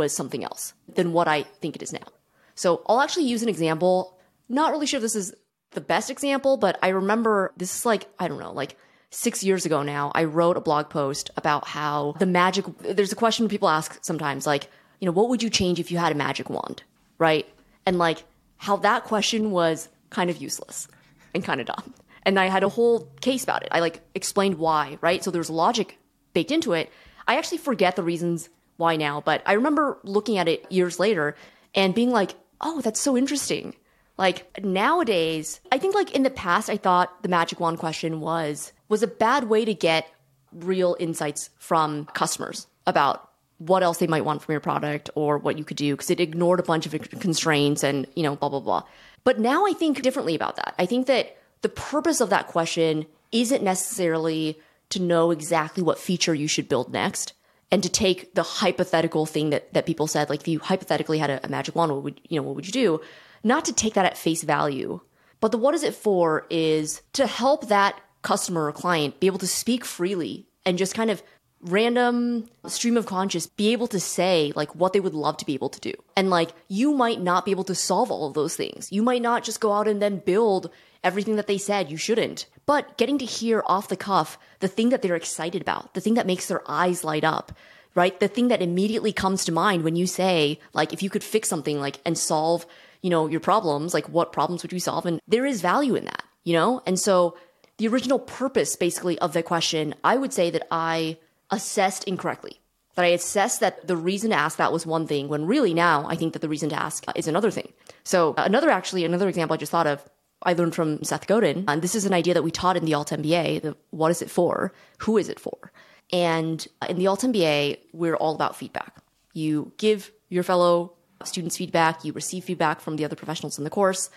something else than what I think it is now. So I'll actually use an example. Not really sure if this is the best example, but I remember this is like, I don't know, like 6 years ago now, I wrote a blog post about how the magic, there's a question people ask sometimes, like, you know, what would you change if you had a magic wand, right? And like how that question was kind of useless and kind of dumb. And I had a whole case about it. I like explained why, right? So there was logic baked into it. I actually forget the reasons why now, but I remember looking at it years later and being like, oh, that's so interesting. Like nowadays, I think like in the past, I thought the magic wand question was a bad way to get real insights from customers about what else they might want from your product or what you could do, because it ignored a bunch of constraints and, you know, blah, blah, blah. But now I think differently about that. I think that the purpose of that question isn't necessarily to know exactly what feature you should build next, and to take the hypothetical thing that people said, like if you hypothetically had a magic wand, what would you do? Not to take that at face value, but the what is it for is to help that customer or client be able to speak freely and just kind of random stream of conscious be able to say like what they would love to be able to do. And like you might not be able to solve all of those things. You might not just go out and then build everything that they said you shouldn't. But getting to hear off the cuff the thing that they're excited about, the thing that makes their eyes light up, right? The thing that immediately comes to mind when you say, like, if you could fix something like and solve, you know, your problems, like what problems would you solve? And there is value in that, you know? And so the original purpose basically of the question, I would say that I assessed incorrectly, that I assessed that the reason to ask that was one thing when really now I think that the reason to ask is another thing. So another example I just thought of, I learned from Seth Godin, and this is an idea that we taught in the altMBA, the what is it for? Who is it for? And in the altMBA, we're all about feedback. You give your fellow students feedback, you receive feedback from the other professionals in the course.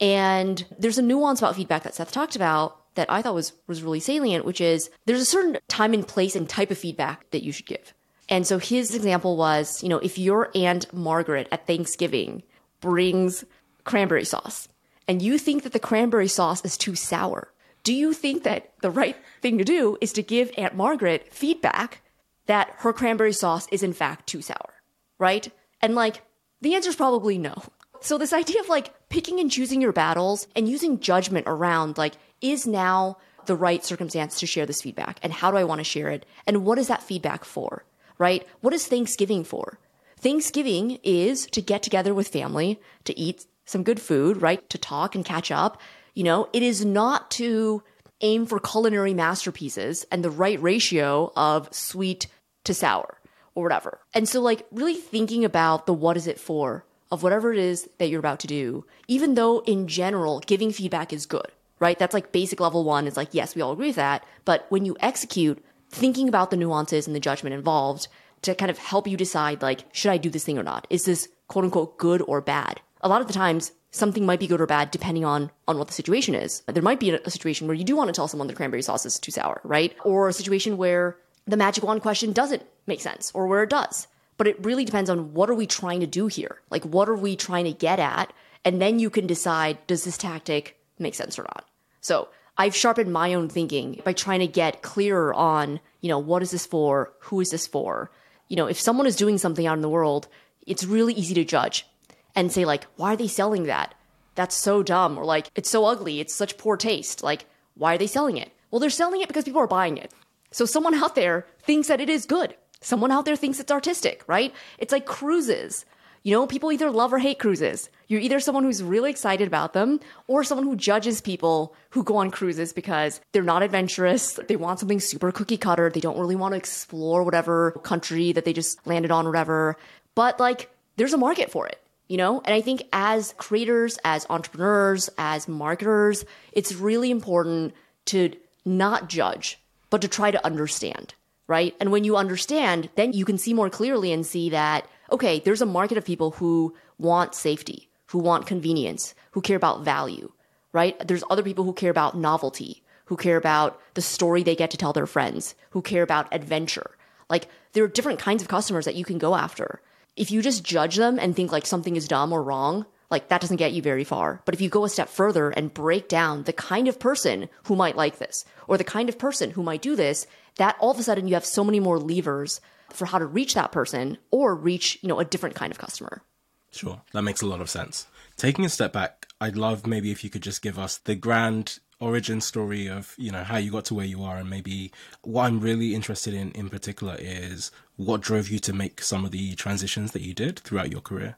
And there's a nuance about feedback that Seth talked about that I thought was really salient, which is there's a certain time and place and type of feedback that you should give. And so his example was, you know, if your Aunt Margaret at Thanksgiving brings cranberry sauce, and you think that the cranberry sauce is too sour, do you think that the right thing to do is to give Aunt Margaret feedback that her cranberry sauce is in fact too sour, right? And like, the answer is probably no. So this idea of like picking and choosing your battles and using judgment around like, is now the right circumstance to share this feedback? And how do I want to share it? And what is that feedback for, right? What is Thanksgiving for? Thanksgiving is to get together with family, to eat some good food, right? To talk and catch up. You know, it is not to aim for culinary masterpieces and the right ratio of sweet to sour or whatever. And so like really thinking about the what is it for of whatever it is that you're about to do, even though in general, giving feedback is good, right? That's like basic level one. It's like, yes, we all agree with that. But when you execute, thinking about the nuances and the judgment involved to kind of help you decide, like, should I do this thing or not? Is this quote unquote good or bad? A lot of the times, something might be good or bad depending on what the situation is. There might be a situation where you do want to tell someone the cranberry sauce is too sour, right? Or a situation where the magic wand question doesn't make sense or where it does. But it really depends on what are we trying to do here? Like, what are we trying to get at? And then you can decide, does this tactic make sense or not? So I've sharpened my own thinking by trying to get clearer on, you know, what is this for? Who is this for? You know, if someone is doing something out in the world, it's really easy to judge and say like, why are they selling that? That's so dumb. Or like, it's so ugly. It's such poor taste. Like, why are they selling it? Well, they're selling it because people are buying it. So someone out there thinks that it is good. Someone out there thinks it's artistic, right? It's like cruises. You know, people either love or hate cruises. You're either someone who's really excited about them or someone who judges people who go on cruises because they're not adventurous. They want something super cookie cutter. They don't really want to explore whatever country that they just landed on or whatever. But like, there's a market for it. You know, and I think as creators, as entrepreneurs, as marketers, it's really important to not judge, but to try to understand, right? And when you understand, then you can see more clearly and see that, okay, there's a market of people who want safety, who want convenience, who care about value, right? There's other people who care about novelty, who care about the story they get to tell their friends, who care about adventure. Like there are different kinds of customers that you can go after. If you just judge them and think like something is dumb or wrong, like that doesn't get you very far. But if you go a step further and break down the kind of person who might like this or the kind of person who might do this, that all of a sudden you have so many more levers for how to reach that person or reach, you know, a different kind of customer. Sure. That makes a lot of sense. Taking a step back, I'd love maybe if you could just give us the grand origin story of, you know, how you got to where you are. And maybe what I'm really interested in particular is what drove you to make some of the transitions that you did throughout your career?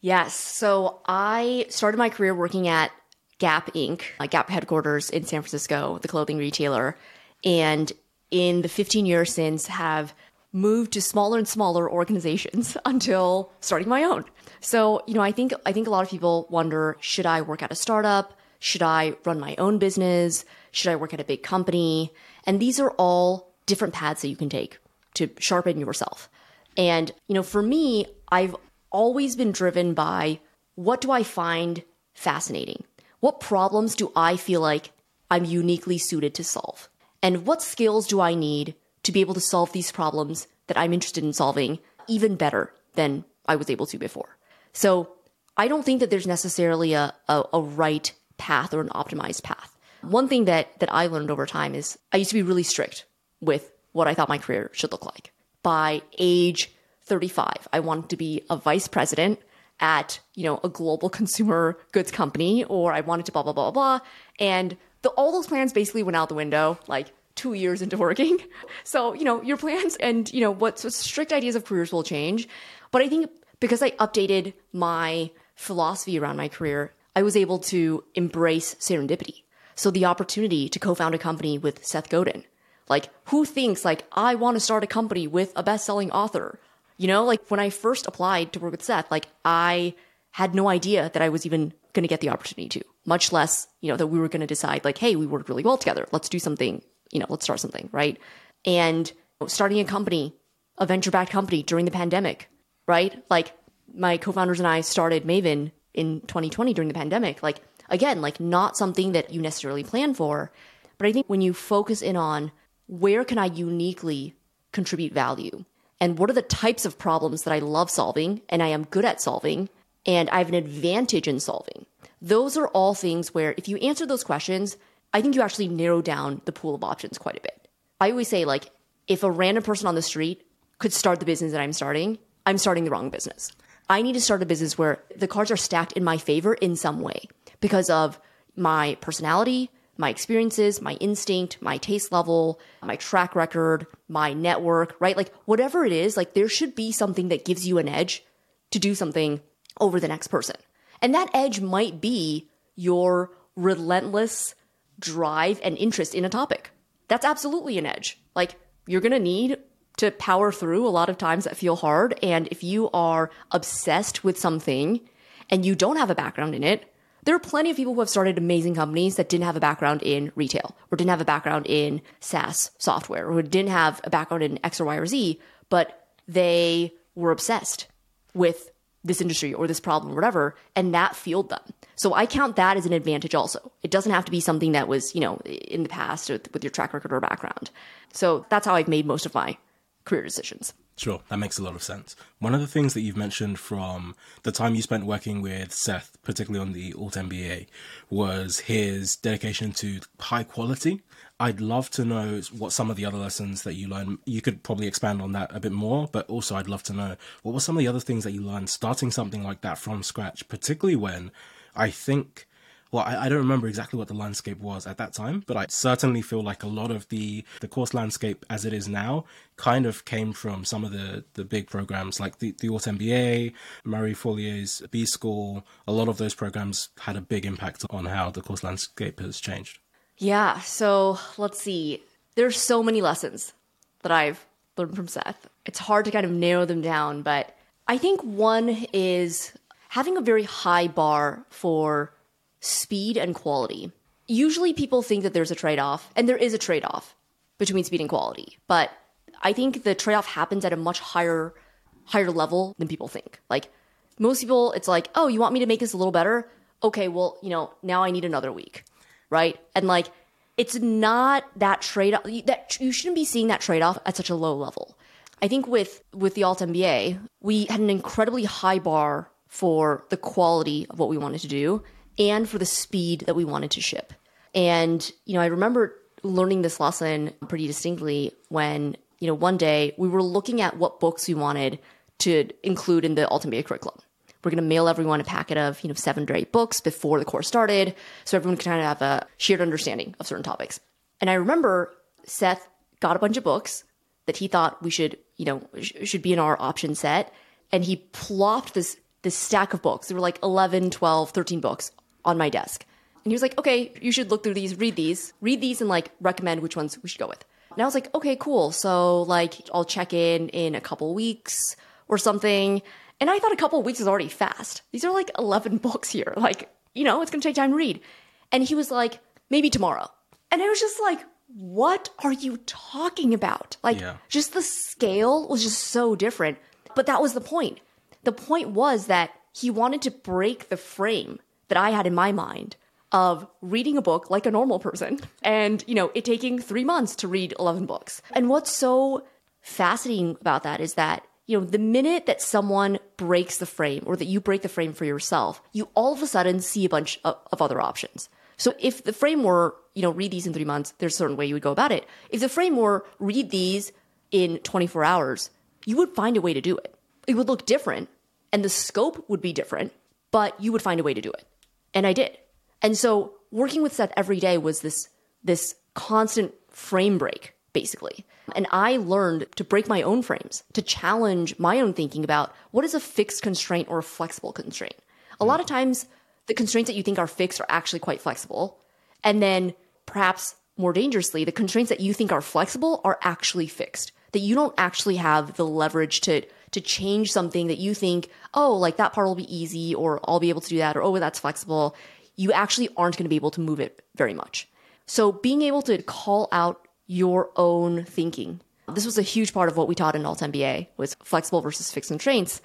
Yes. So I started my career working at GAP Inc., GAP headquarters in San Francisco, the clothing retailer. And in the 15 years since, have moved to smaller and smaller organizations until starting my own. So, you know, I think a lot of people wonder, should I work at a startup? Should I run my own business? Should I work at a big company? And these are all different paths that you can take to sharpen yourself. And, you know, for me, I've always been driven by what do I find fascinating? What problems do I feel like I'm uniquely suited to solve? And what skills do I need to be able to solve these problems that I'm interested in solving even better than I was able to before? So I don't think that there's necessarily a right path or an optimized path. One thing that I learned over time is I used to be really strict with what I thought my career should look like. By age 35, I wanted to be a vice president at, you know, a global consumer goods company, or I wanted to blah, blah, blah, blah, blah. And all those plans basically went out the window, like 2 years into working. So, you know, your plans and, you know, so strict ideas of careers will change. But I think because I updated my philosophy around my career, I was able to embrace serendipity. So the opportunity to co-found a company with Seth Godin, like who thinks like, I want to start a company with a best-selling author? You know, like when I first applied to work with Seth, like I had no idea that I was even going to get the opportunity to, much less, you know, that we were going to decide like, hey, we worked really well together. Let's do something. You know, let's start something, right? And starting a company, a venture-backed company during the pandemic, right? Like my co-founders and I started Maven in 2020 during the pandemic. Like, again, like not something that you necessarily plan for. But I think when you focus in on where can I uniquely contribute value and what are the types of problems that I love solving and I am good at solving and I have an advantage in solving, those are all things where if you answer those questions, I think you actually narrow down the pool of options quite a bit. I always say, like, if a random person on the street could start the business that I'm starting the wrong business. I need to start a business where the cards are stacked in my favor in some way because of my personality, my experiences, my instinct, my taste level, my track record, my network, right? Like, whatever it is, like, there should be something that gives you an edge to do something over the next person. And that edge might be your relentless drive and interest in a topic. That's absolutely an edge. Like, you're going to need to power through a lot of times that feel hard. And if you are obsessed with something and you don't have a background in it, there are plenty of people who have started amazing companies that didn't have a background in retail or didn't have a background in SaaS software or didn't have a background in X or Y or Z, but they were obsessed with this industry or this problem or whatever, and that fueled them. So I count that as an advantage also. It doesn't have to be something that was, you know, in the past with your track record or background. So that's how I've made most of my career decisions. Sure, that makes a lot of sense. One of the things that you've mentioned from the time you spent working with Seth, particularly on the altMBA, was his dedication to high quality. I'd love to know what some of the other lessons that you learned. You could probably expand on that a bit more, but also I'd love to know what were some of the other things that you learned starting something like that from scratch, particularly when I think, well, I don't remember exactly what the landscape was at that time, but I certainly feel like a lot of the course landscape as it is now kind of came from some of the big programs like the altMBA, Marie Folio's B School. A lot of those programs had a big impact on how the course landscape has changed. Yeah. So let's see. There's so many lessons that I've learned from Seth. It's hard to kind of narrow them down, but I think one is having a very high bar for speed and quality. Usually people think that there's a trade-off, and there is a trade-off between speed and quality, but I think the trade-off happens at a much higher level than people think. Like most people, it's like, oh, you want me to make this a little better? Okay, well, you know, now I need another week, right? And like, it's not that trade-off, that you shouldn't be seeing that trade-off at such a low level. I think with the altMBA, we had an incredibly high bar for the quality of what we wanted to do and for the speed that we wanted to ship. And, you know, I remember learning this lesson pretty distinctly when, you know, one day we were looking at what books we wanted to include in the altMBA curriculum. We're going to mail everyone a packet of, you know, 7 or 8 books before the course started, so everyone could kind of have a shared understanding of certain topics. And I remember Seth got a bunch of books that he thought we should, you know, should be in our option set. And he plopped this stack of books. There were like 11, 12, 13 books on my desk. And he was like, okay, you should look through these, read these and like recommend which ones we should go with. And I was like, okay, cool. So like I'll check in a couple weeks or something. And I thought a couple of weeks is already fast. These are like 11 books here. Like, you know, it's going to take time to read. And he was like, maybe tomorrow. And I was just like, what are you talking about? Like, just the scale was just so different. But that was the point. The point was that he wanted to break the frame that I had in my mind of reading a book like a normal person and, you know, it taking 3 months to read 11 books. And what's so fascinating about that is that, you know, the minute that someone breaks the frame or that you break the frame for yourself, you all of a sudden see a bunch of other options. So if the frame were, you know, read these in 3 months, there's a certain way you would go about it. If the frame were read these in 24 hours, you would find a way to do it. It would look different and the scope would be different, but you would find a way to do it. And I did. And so working with Seth every day was this constant frame break, basically. And I learned to break my own frames, to challenge my own thinking about what is a fixed constraint or a flexible constraint. A lot of times, the constraints that you think are fixed are actually quite flexible. And then perhaps more dangerously, the constraints that you think are flexible are actually fixed, that you don't actually have the leverage to change something that you think, oh, like that part will be easy, or I'll be able to do that, or oh, that's flexible. You actually aren't going to be able to move it very much. So being able to call out your own thinking. This was a huge part of what we taught in altMBA was flexible versus fixed constraints.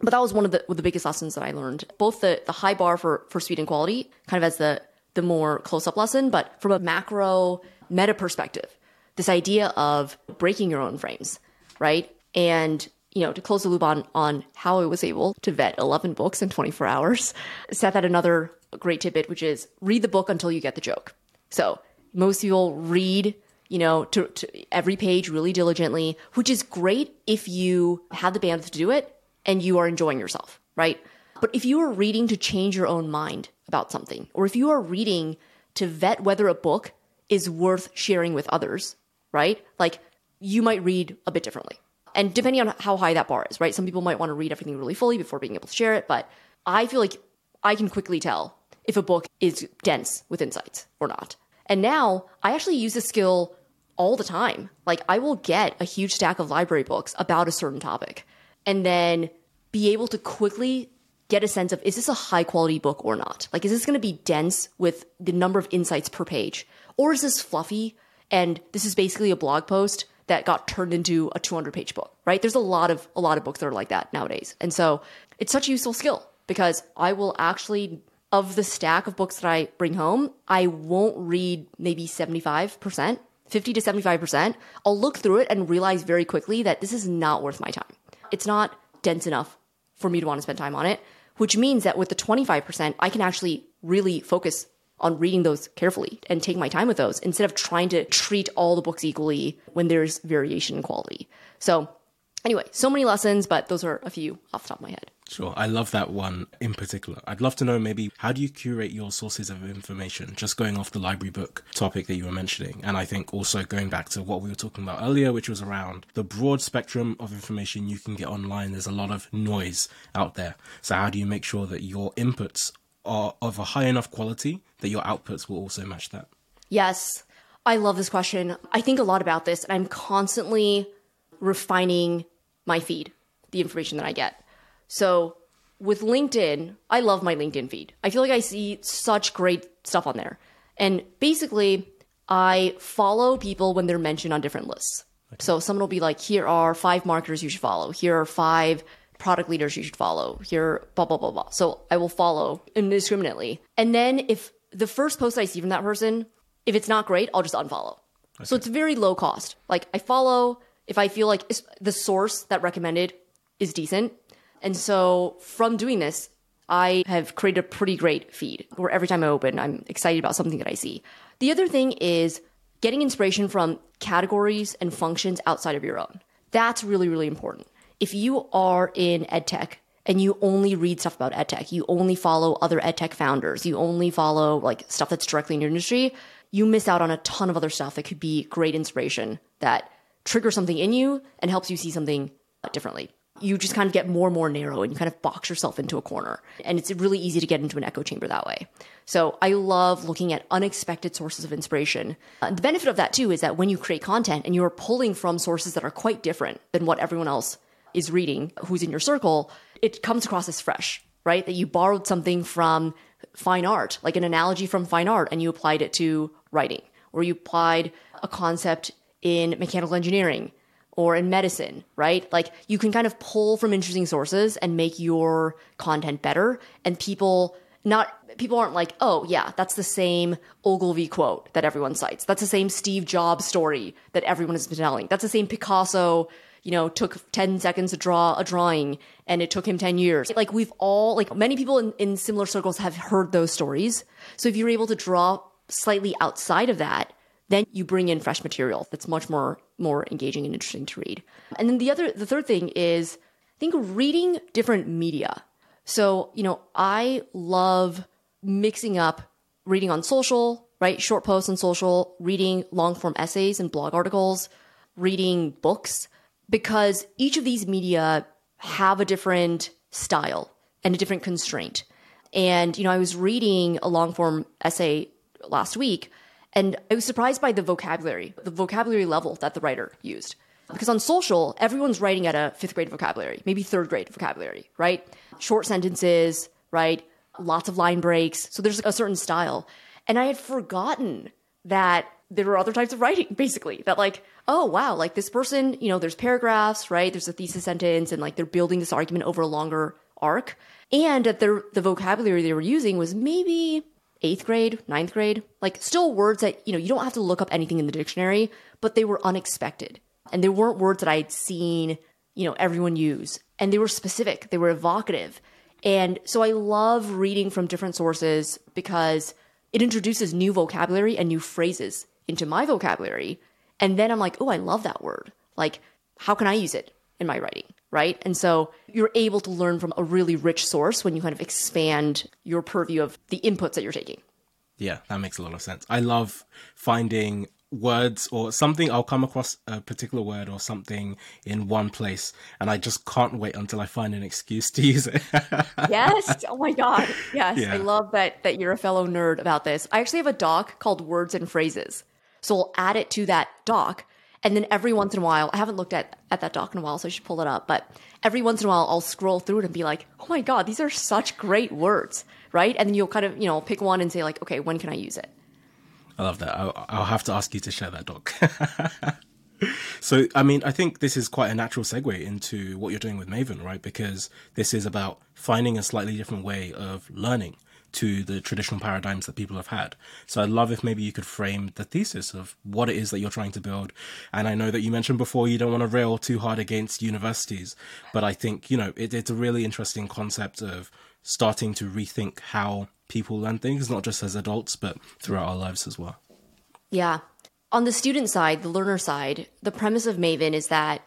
But that was one of the biggest lessons that I learned, both the high bar for speed and quality, kind of as the more close-up lesson, but from a macro meta perspective, this idea of breaking your own frames, right? And, you know, to close the loop on how I was able to vet 11 books in 24 hours, Seth had another great tidbit, which is read the book until you get the joke. So most people read, you know, to every page really diligently, which is great if you have the bandwidth to do it and you are enjoying yourself, right? But if you are reading to change your own mind about something, or if you are reading to vet whether a book is worth sharing with others, right? Like you might read a bit differently. And depending on how high that bar is, right? Some people might want to read everything really fully before being able to share it. But I feel like I can quickly tell if a book is dense with insights or not. And now I actually use this skill all the time. Like I will get a huge stack of library books about a certain topic and then be able to quickly get a sense of, is this a high quality book or not? Like, is this going to be dense with the number of insights per page? Or is this fluffy? And this is basically a blog post that got turned into a 200-page book, right? There's a lot of books that are like that nowadays. And so it's such a useful skill because I will actually, of the stack of books that I bring home, I won't read maybe 75%, 50 to 75%. I'll look through it and realize very quickly that this is not worth my time. It's not dense enough for me to want to spend time on it, which means that with the 25%, I can actually really focus on reading those carefully and take my time with those instead of trying to treat all the books equally when there's variation in quality. So anyway, so many lessons, but those are a few off the top of my head. Sure. I love that one in particular. I'd love to know maybe how do you curate your sources of information, just going off the library book topic that you were mentioning. And I think also going back to what we were talking about earlier, which was around the broad spectrum of information you can get online. There's a lot of noise out there. So how do you make sure that your inputs are of a high enough quality that your outputs will also match that? Yes. I love this question. I think a lot about this and I'm constantly refining my feed, the information that I get. So with LinkedIn, I love my LinkedIn feed. I feel like I see such great stuff on there. And basically, I follow people when they're mentioned on different lists. Okay. So someone will be like, here are 5 marketers you should follow. Here are 5 product leaders you should follow. Here, blah, blah, blah, blah. So I will follow indiscriminately. And then if the first post I see from that person, if it's not great, I'll just unfollow. Okay. So it's very low cost. Like I follow if I feel like the source that recommended is decent. And so from doing this, I have created a pretty great feed where every time I open, I'm excited about something that I see. The other thing is getting inspiration from categories and functions outside of your own. That's really, really important. If you are in edtech and you only read stuff about edtech, you only follow other edtech founders, you only follow like stuff that's directly in your industry, you miss out on a ton of other stuff that could be great inspiration that triggers something in you and helps you see something differently. You just kind of get more and more narrow and you kind of box yourself into a corner. And it's really easy to get into an echo chamber that way. So I love looking at unexpected sources of inspiration. The benefit of that too is that when you create content and you're pulling from sources that are quite different than what everyone else is reading, who's in your circle, it comes across as fresh, right? That you borrowed something from fine art, like an analogy from fine art, and you applied it to writing, or you applied a concept in mechanical engineering or in medicine, right? Like you can kind of pull from interesting sources and make your content better. And people aren't like, oh yeah, that's the same Ogilvy quote that everyone cites. That's the same Steve Jobs story that everyone has been telling. That's the same Picasso, you know, took 10 seconds to draw a drawing and it took him 10 years. Like we've all, like many people in similar circles have heard those stories. So if you're able to draw slightly outside of that, then you bring in fresh material that's much more engaging and interesting to read. And then the third thing is, I think, reading different media. So, you know, I love mixing up reading on social, right? Short posts on social, reading long form essays and blog articles, reading books, because each of these media have a different style and a different constraint. And, you know, I was reading a long form essay last week, and I was surprised by the vocabulary level that the writer used. Because on social, everyone's writing at a 5th grade vocabulary, maybe 3rd grade vocabulary, right? Short sentences, right? Lots of line breaks. So there's a certain style. And I had forgotten that there were other types of writing, basically, that like, oh, wow, like this person, you know, there's paragraphs, right? There's a thesis sentence and like they're building this argument over a longer arc. And that the vocabulary they were using was maybe 8th grade, 9th grade, like still words that, you know, you don't have to look up anything in the dictionary, but they were unexpected. And they weren't words that I had seen, you know, everyone use. And they were specific, they were evocative. And so I love reading from different sources because it introduces new vocabulary and new phrases into my vocabulary. And then I'm like, oh, I love that word. Like, how can I use it in my writing, right? And so you're able to learn from a really rich source when you kind of expand your purview of the inputs that you're taking. Yeah, that makes a lot of sense. I love finding words or something. I'll come across a particular word or something in one place, and I just can't wait until I find an excuse to use it. Yes. Oh my God. Yes. Yeah. I love that you're a fellow nerd about this. I actually have a doc called Words and Phrases. So I'll add it to that doc. And then every once in a while, I haven't looked at that doc in a while, so I should pull it up. But every once in a while, I'll scroll through it and be like, oh my God, these are such great words, right? And then you'll kind of, you know, pick one and say like, okay, when can I use it? I love that. I'll have to ask you to share that doc. So, I mean, I think this is quite a natural segue into what you're doing with Maven, right? Because this is about finding a slightly different way of learning to the traditional paradigms that people have had. So I'd love if maybe you could frame the thesis of what it is that you're trying to build. And I know that you mentioned before, you don't want to rail too hard against universities, but I think, you know, it's a really interesting concept of starting to rethink how people learn things, not just as adults, but throughout our lives as well. Yeah. On the student side, the learner side, the premise of Maven is that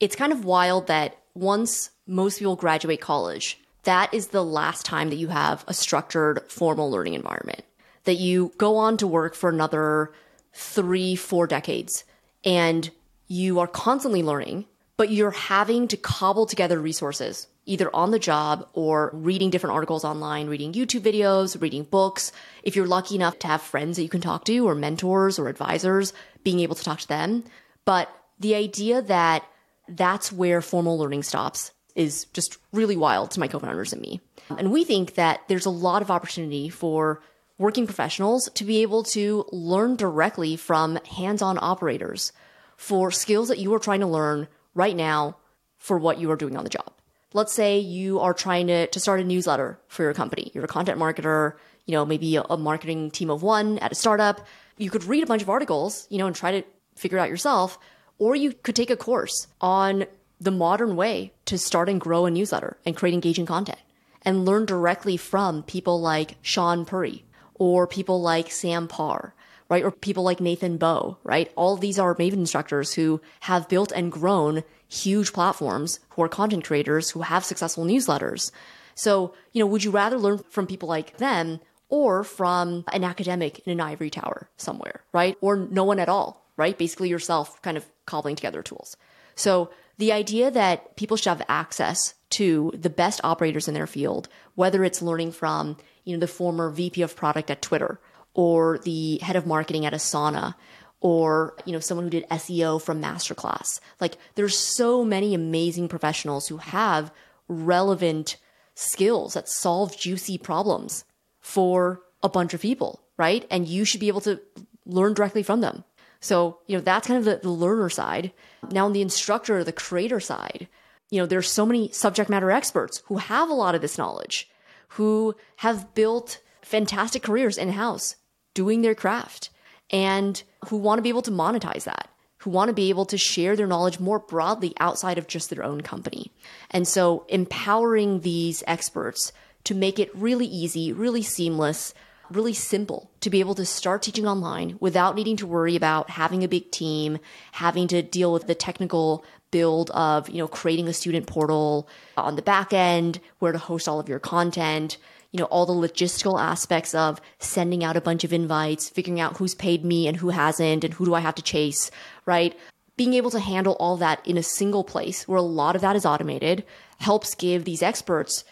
it's kind of wild that once most people graduate college, that is the last time that you have a structured formal learning environment, that you go on to work for another 3-4 decades, and you are constantly learning, but you're having to cobble together resources, either on the job or reading different articles online, reading YouTube videos, reading books. If you're lucky enough to have friends that you can talk to or mentors or advisors, being able to talk to them. But the idea that that's where formal learning stops is just really wild to my co-founders and me. And we think that there's a lot of opportunity for working professionals to be able to learn directly from hands-on operators for skills that you are trying to learn right now for what you are doing on the job. Let's say you are trying to start a newsletter for your company. You're a content marketer, you know, maybe a marketing team of one at a startup. You could read a bunch of articles, you know, and try to figure it out yourself, or you could take a course on the modern way to start and grow a newsletter and create engaging content and learn directly from people like Sean Purry or people like Sam Parr, right? Or people like Nathan Bowe, right? All these are Maven instructors who have built and grown huge platforms, who are content creators, who have successful newsletters. So, you know, would you rather learn from people like them or from an academic in an ivory tower somewhere, right? Or no one at all, right? Basically yourself kind of cobbling together tools. So the idea that people should have access to the best operators in their field, whether it's learning from, you know, the former VP of product at Twitter or the head of marketing at Asana or, you know, someone who did SEO from MasterClass. Like, there's so many amazing professionals who have relevant skills that solve juicy problems for a bunch of people, right? And you should be able to learn directly from them. So, you know, that's kind of the learner side. Now on the instructor, the creator side, you know, there's so many subject matter experts who have a lot of this knowledge, who have built fantastic careers in-house doing their craft and who want to be able to monetize that, who want to be able to share their knowledge more broadly outside of just their own company. And so empowering these experts to make it really easy, really seamless, really simple to be able to start teaching online without needing to worry about having a big team, having to deal with the technical build of, you know, creating a student portal on the back end, where to host all of your content, you know, all the logistical aspects of sending out a bunch of invites, figuring out who's paid me and who hasn't, and who do I have to chase, right? Being able to handle all that in a single place where a lot of that is automated helps give these experts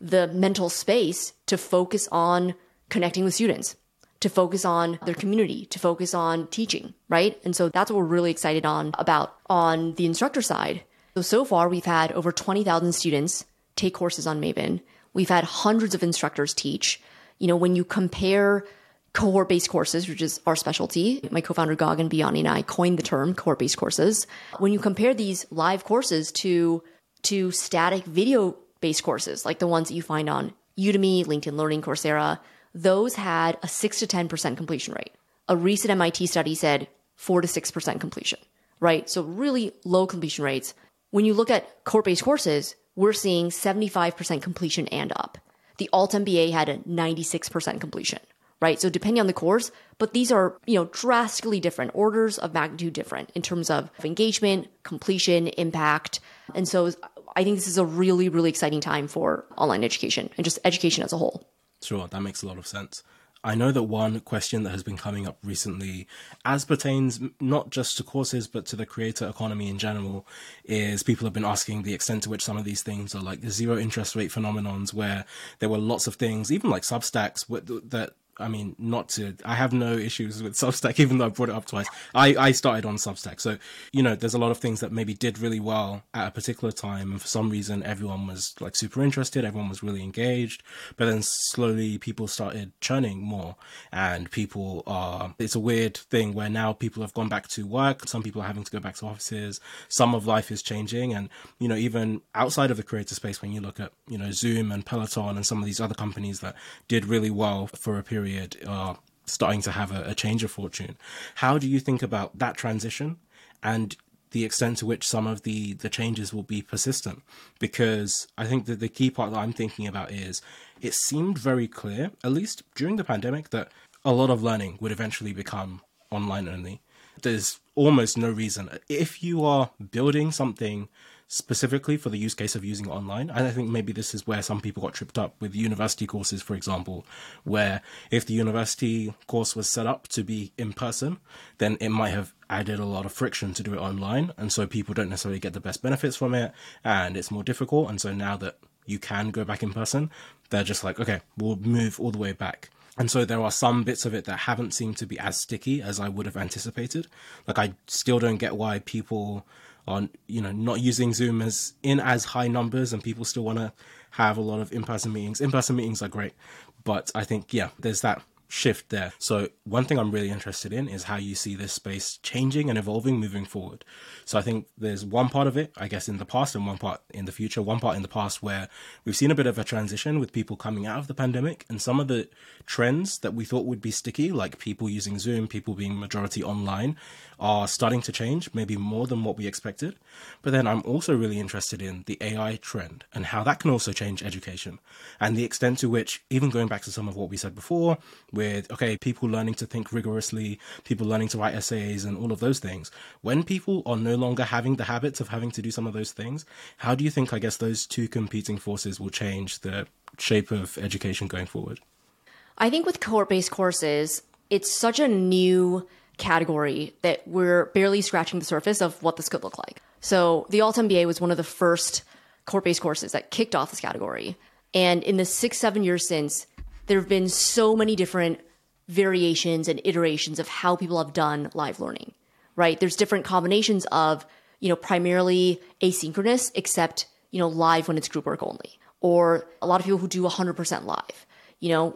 the mental space to focus on connecting with students, to focus on their community, to focus on teaching, right? And so that's what we're really excited about on the instructor side. So far, we've had over 20,000 students take courses on Maven. We've had hundreds of instructors teach. You know, when you compare cohort-based courses, which is our specialty, my co-founder Gagan Biyani and I coined the term cohort-based courses. When you compare these live courses to static video-based courses, like the ones that you find on Udemy, LinkedIn Learning, Coursera, those had a 6 to 10% completion rate. A recent MIT study said 4 to 6% completion, right? So really low completion rates. When you look at cohort-based courses, we're seeing 75% completion and up. The altMBA had a 96% completion, right? So depending on the course, but these are, you know, drastically different, orders of magnitude different in terms of engagement, completion, impact. And so I think this is a really, really exciting time for online education and just education as a whole. Sure, that makes a lot of sense. I know that one question that has been coming up recently, as pertains not just to courses, but to the creator economy in general, is people have been asking the extent to which some of these things are like the zero interest rate phenomenons, where there were lots of things, even like Substacks that, I mean, I have no issues with Substack, even though I brought it up twice. I started on Substack. So, you know, there's a lot of things that maybe did really well at a particular time. And for some reason, everyone was like super interested. Everyone was really engaged. But then slowly people started churning more, and it's a weird thing where now people have gone back to work. Some people are having to go back to offices. Some of life is changing. And, you know, even outside of the creator space, when you look at, you know, Zoom and Peloton and some of these other companies that did really well for a period, are starting to have a change of fortune. How do you think about that transition and the extent to which some of the changes will be persistent? Because I think that the key part that I'm thinking about is it seemed very clear, at least during the pandemic, that a lot of learning would eventually become online only. There's almost no reason. If you are building something specifically for the use case of using it online, and I think maybe this is where some people got tripped up with university courses, for example, where if the university course was set up to be in person, then it might have added a lot of friction to do it online. And so people don't necessarily get the best benefits from it, and it's more difficult. And so now that you can go back in person, they're just like, okay, we'll move all the way back. And so there are some bits of it that haven't seemed to be as sticky as I would have anticipated. Like, I still don't get why people are, you know, not using Zoom as high numbers, and people still want to have a lot of in-person meetings. In-person meetings are great, but I think, yeah, there's that shift there. So one thing I'm really interested in is how you see this space changing and evolving moving forward. So I think there's one part of it, I guess, in the past and one part in the future, one part in the past where we've seen a bit of a transition with people coming out of the pandemic, and some of the trends that we thought would be sticky, like people using Zoom, people being majority online, are starting to change, maybe more than what we expected. But then I'm also really interested in the AI trend and how that can also change education, and the extent to which, even going back to some of what we said before, with, okay, people learning to think rigorously, people learning to write essays and all of those things. When people are no longer having the habits of having to do some of those things, how do you think, I guess, those two competing forces will change the shape of education going forward? I think with cohort-based courses, it's such a new category that we're barely scratching the surface of what this could look like. So the altMBA was one of the first cohort-based courses that kicked off this category. And in the 6-7 years since, there have been so many different variations and iterations of how people have done live learning, right? There's different combinations of, primarily asynchronous, except, live when it's group work only, or a lot of people who do 100% live.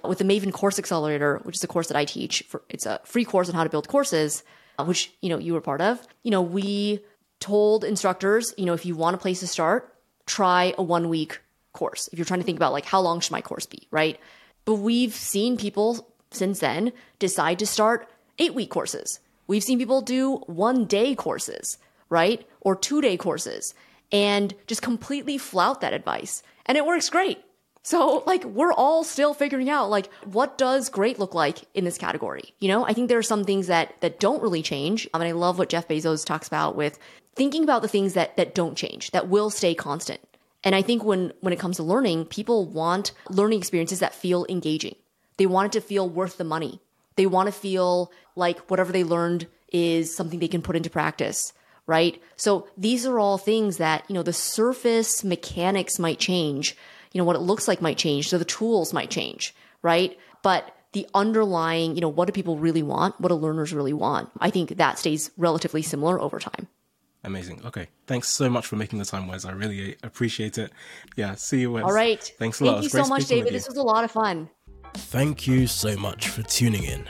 With the Maven Course Accelerator, which is a course that I teach, it's a free course on how to build courses, which, you were part of. We told instructors, if you want a place to start, try a 1-week course. If you're trying to think about how long should my course be, right? But we've seen people since then decide to start 8-week courses. We've seen people do 1-day courses, right? Or 2-day courses, and just completely flout that advice. And it works great. So we're all still figuring out what does great look like in this category? I think there are some things that don't really change. I mean, I love what Jeff Bezos talks about with thinking about the things that don't change, that will stay constant. And I think when it comes to learning, people want learning experiences that feel engaging. They want it to feel worth the money. They want to feel like whatever they learned is something they can put into practice, right? So these are all things that, the surface mechanics might change, what it looks like might change, so the tools might change, right? But the underlying, what do people really want? What do learners really want? I think that stays relatively similar over time. Amazing. Okay. Thanks so much for making the time, Wes. I really appreciate it. Yeah. See you, Wes. All right. Thanks a lot. Thank you so much, David. This was a lot of fun. Thank you so much for tuning in.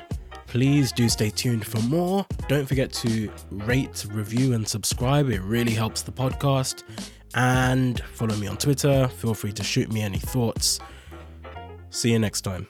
Please do stay tuned for more. Don't forget to rate, review, and subscribe. It really helps the podcast. And follow me on Twitter. Feel free to shoot me any thoughts. See you next time.